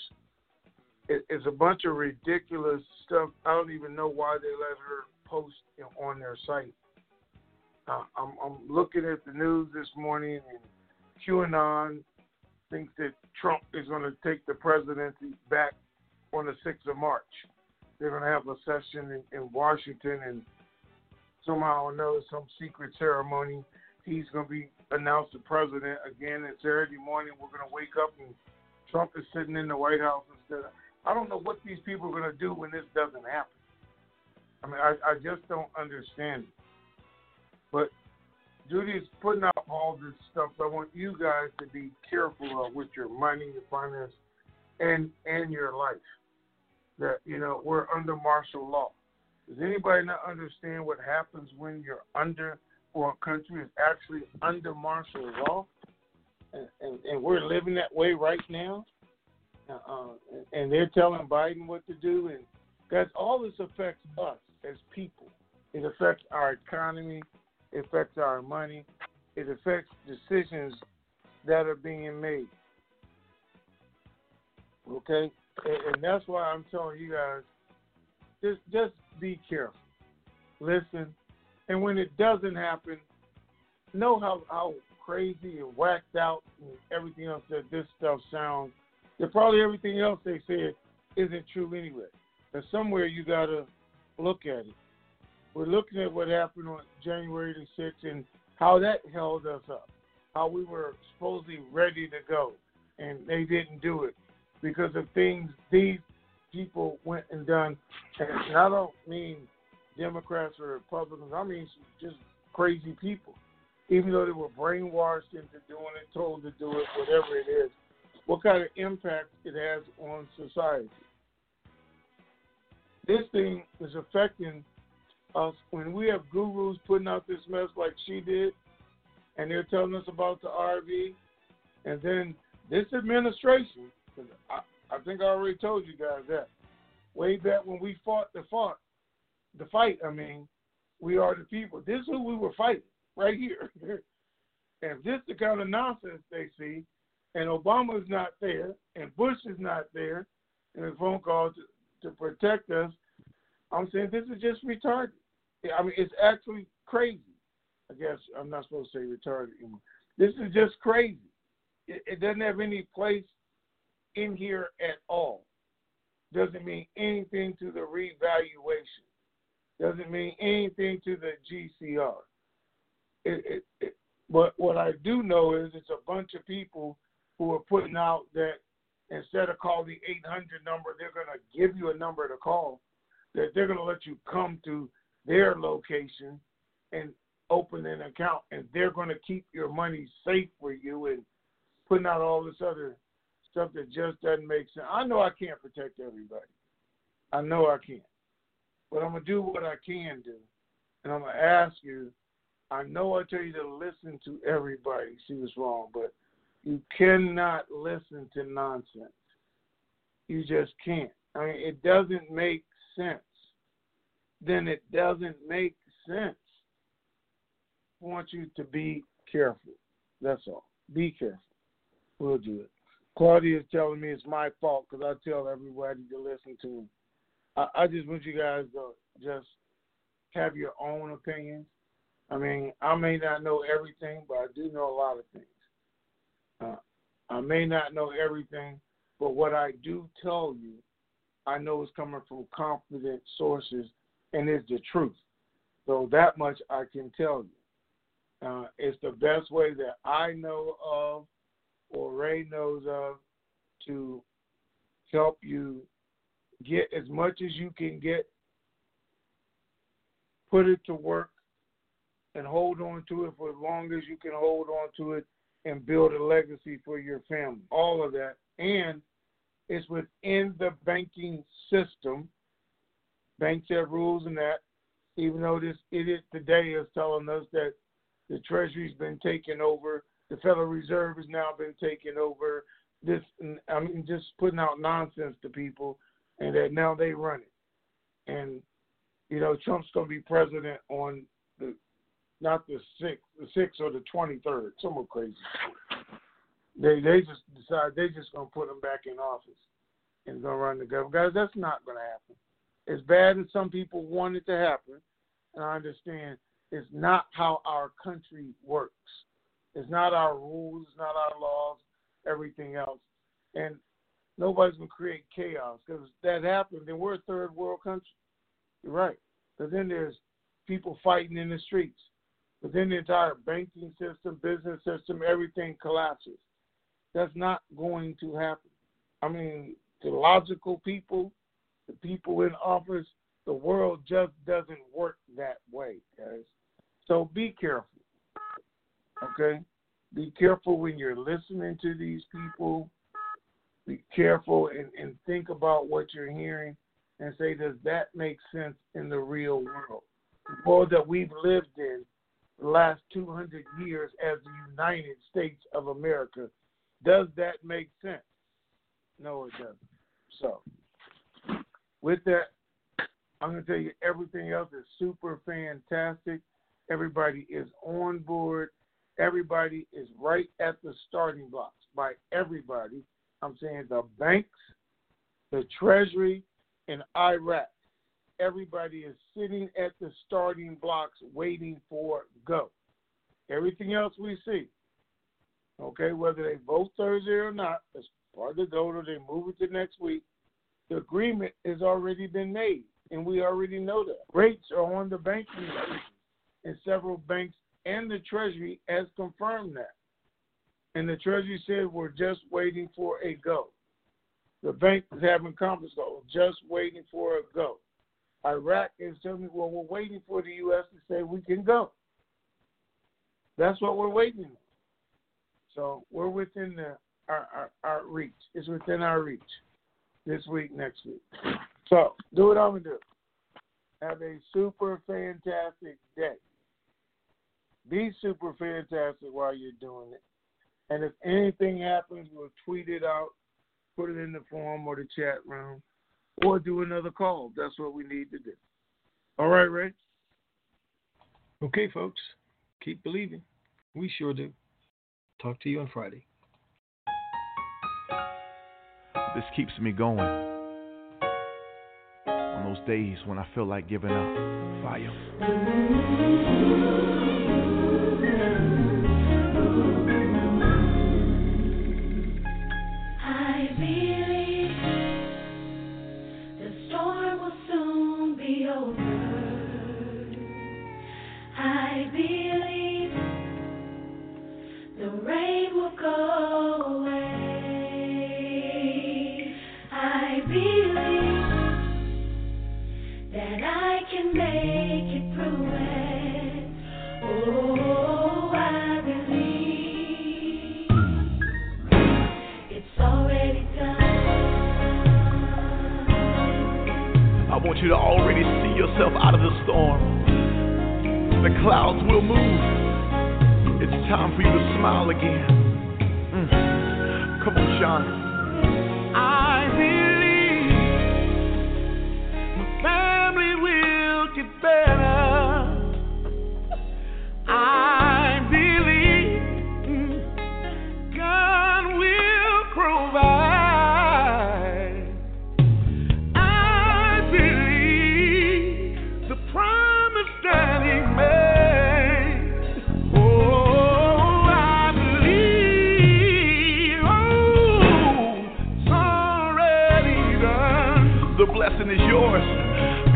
it, It's a bunch of ridiculous stuff. I don't even know why they let her post you know, on their site. Uh, I'm, I'm looking at the news this morning, and QAnon thinks that Trump is going to take the presidency back on the sixth of March. They're going to have a session in, in Washington, and somehow or another, some secret ceremony. He's going to be announced the president again, and Saturday morning we're going to wake up and Trump is sitting in the White House instead of, I don't know what these people are going to do when this doesn't happen. I mean, I, I just don't understand it. But Judy's putting out all this stuff, so I want you guys to be careful of with your money, your finances, and and your life. That, you know, we're under martial law. Does anybody not understand what happens when you're under, or a country is actually under martial law? And, and, and we're living that way right now. Uh, and, and they're telling Biden what to do, and Because all this affects us as people. It affects our economy. It affects our money. It affects decisions that are being made. Okay? And, and that's why I'm telling you guys, just, just be careful. Listen. And when it doesn't happen, know how, how crazy and whacked out and everything else that this stuff sounds. That probably everything else they said isn't true anyway. But somewhere you got to look at it. We're looking at what happened on January the sixth and how that held us up, how we were supposedly ready to go, and they didn't do it because of things these people went and done. And I don't mean Democrats or Republicans. I mean just crazy people, even though they were brainwashed into doing it, told to do it, whatever it is, what kind of impact it has on society. This thing is affecting us when we have gurus putting out this mess like she did, and they're telling us about the R V, and then this administration, because I, I think I already told you guys that, way back when we fought the fought, the fight, I mean, we are the people. This is who we were fighting, right here. And this is the kind of nonsense they see, and Obama's not there, and Bush is not there, and the phone calls to, to protect us. I'm saying this is just retarded. I mean, it's actually crazy. I guess I'm not supposed to say retarded anymore. This is just crazy. It, it doesn't have any place in here at all. Doesn't mean anything to the revaluation. Doesn't mean anything to the G C R. It, it, it, but what I do know is it's a bunch of people who are putting out that instead of calling the eight hundred number, they're going to give you a number to call, that they're going to let you come to their location and open an account, and they're going to keep your money safe for you and putting out all this other stuff that just doesn't make sense. I know I can't protect everybody. I know I can't. But I'm going to do what I can do, and I'm going to ask you, I know I tell you to listen to everybody, see what's wrong, but you cannot listen to nonsense. You just can't. I mean, it doesn't make sense. Then it doesn't make sense. I want you to be careful. That's all. Be careful. We'll do it. Claudia is telling me it's my fault because I tell everybody to listen to him. I, I just want you guys to just have your own opinions. I mean, I may not know everything, but I do know a lot of things. Uh, I may not know everything, but what I do tell you, I know is coming from competent sources and is the truth. So that much I can tell you. Uh, it's the best way that I know of or Ray knows of to help you get as much as you can get, put it to work, and hold on to it for as long as you can hold on to it and build a legacy for your family. All of that. And it's within the banking system. Banks have rules and that, even though this idiot today is telling us that the Treasury's been taken over, the Federal Reserve has now been taken over, this, I mean, just putting out nonsense to people, and that now they run it. And, you know, Trump's going to be president on the Not the sixth, the sixth or the twenty-third. Someone crazy. They they just decide they're just gonna put him back in office and gonna run the government. Guys, that's not gonna happen. As bad as some people want it to happen, and I understand, it's not how our country works. It's not our rules. It's not our laws. Everything else, and nobody's gonna create chaos because if that happens, then we're a third world country. You're right. Because then there's people fighting in the streets. But then the entire banking system, business system, everything collapses. That's not going to happen. I mean, the logical people, the people in office, the world just doesn't work that way, guys. So be careful, okay? Be careful when you're listening to these people. Be careful and, and think about what you're hearing and say, does that make sense in the real world? The world that we've lived in the last two hundred years as the United States of America. Does that make sense? No, it doesn't. So, with that, I'm going to tell you, everything else is super fantastic. Everybody is on board. Everybody is right at the starting blocks. By everybody, I'm saying the banks, the Treasury, and Iraq. Everybody is sitting at the starting blocks waiting for go. Everything else we see, okay, whether they vote Thursday or not, as part of the go or they move it to next week, the agreement has already been made, and we already know that. Rates are on the banking list, and several banks and the Treasury has confirmed that. And the Treasury said we're just waiting for a go. The bank is having conference calls, just waiting for a go. Iraq is telling me, well, we're waiting for the U S to say we can go. That's what we're waiting on. So we're within the, our, our, our reach. It's within our reach this week, next week. So do what I'm going to do. Have a super fantastic day. Be super fantastic while you're doing it. And if anything happens, we'll tweet it out, put it in the forum or the chat room, or do another call. That's what we need to do. All right, Ray? Okay, folks. Keep believing. We sure do. Talk to you on Friday. This keeps me going on those days when I feel like giving up. Fire. You to already see yourself out of the storm. The clouds will move. It's time for you to smile again. Mm. Come on, John. I believe my family will get better. I believe God will provide.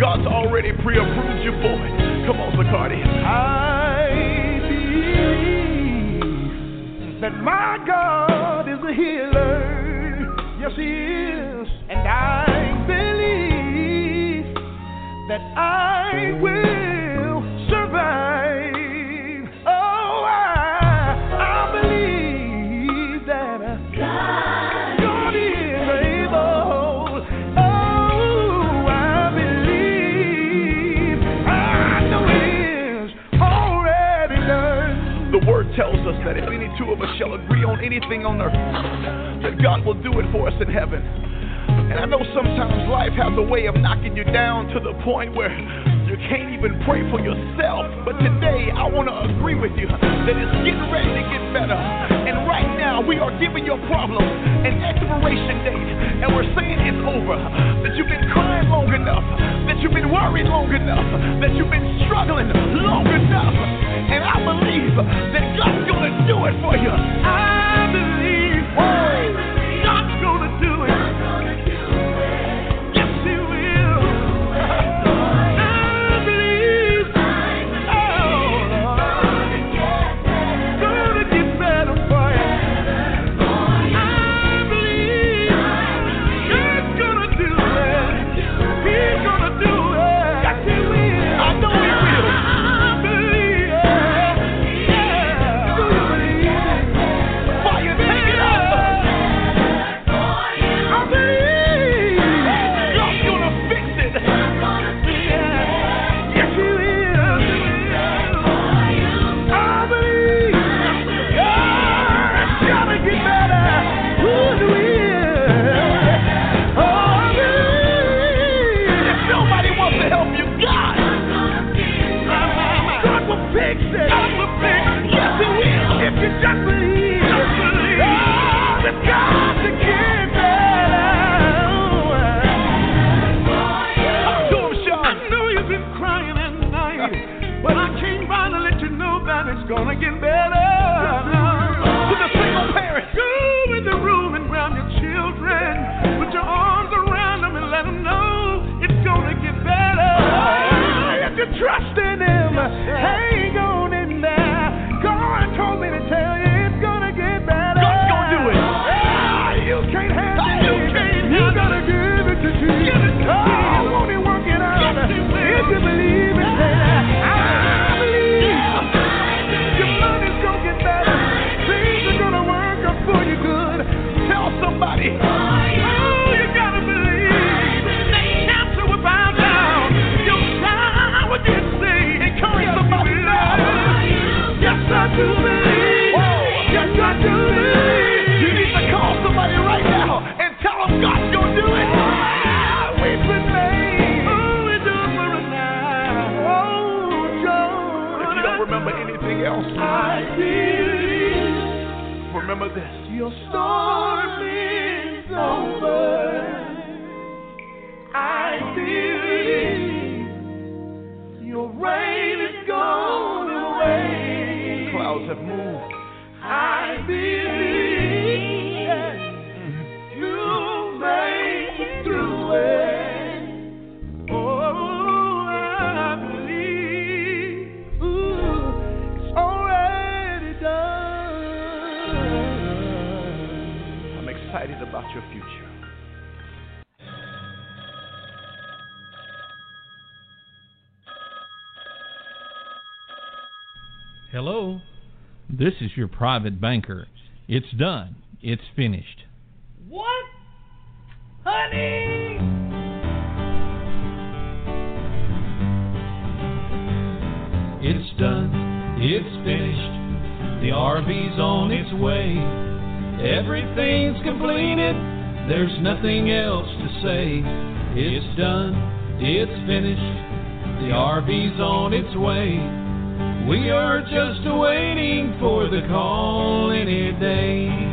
God's already pre-approved you for it. Come on, Zacardi. I believe that my God is a healer. Yes, He is. And I believe that I will survive. Oh, I, I believe that God, God is able. Tells us that if any two of us shall agree on anything on earth, that God will do it for us in heaven. And I know sometimes life has a way of knocking you down to the point where you can't even pray for yourself. But today, I want to agree with you that it's getting ready to get better. And right now, we are giving your problem an expiration date. And we're saying it's over. That you've been crying long enough. That you've been worried long enough. That you've been struggling long enough. And I believe that God's going to do it for you. I believe God's going to do it. It's gonna get better. With a single parent, go in the room and grab your children. Put your arms around them and let them know it's gonna get better. If you trust in Him, hang on in there. God told me to tell you it's gonna get better. God's gonna do it. Ah, you can't handle it. You can't. You gotta give it to Jesus. Give it to God. He won't be working out. Yes, He will. If you believe it, there. Somebody, oh, you gotta believe. They cancer will bow down. You'll die when you see. Encourage somebody else. Yes, I do believe. Yes, I do believe. You need to call somebody right now and tell them God's gonna do it. We've been made. Oh, it's over and now. Oh, John. If you don't remember anything else, I believe. Remember this. Your storm is over, I believe. Your rain is gone away. Clouds have moved. I believe you'll make it through it. Oh, I believe. Ooh, it's already done. Excited about your future. Hello, this is your private banker. It's done. It's finished. What? Honey! It's done. It's finished. The R V's on its way. Everything's completed, there's nothing else to say. It's done, it's finished, the R V's on its way. We are just waiting for the call any day.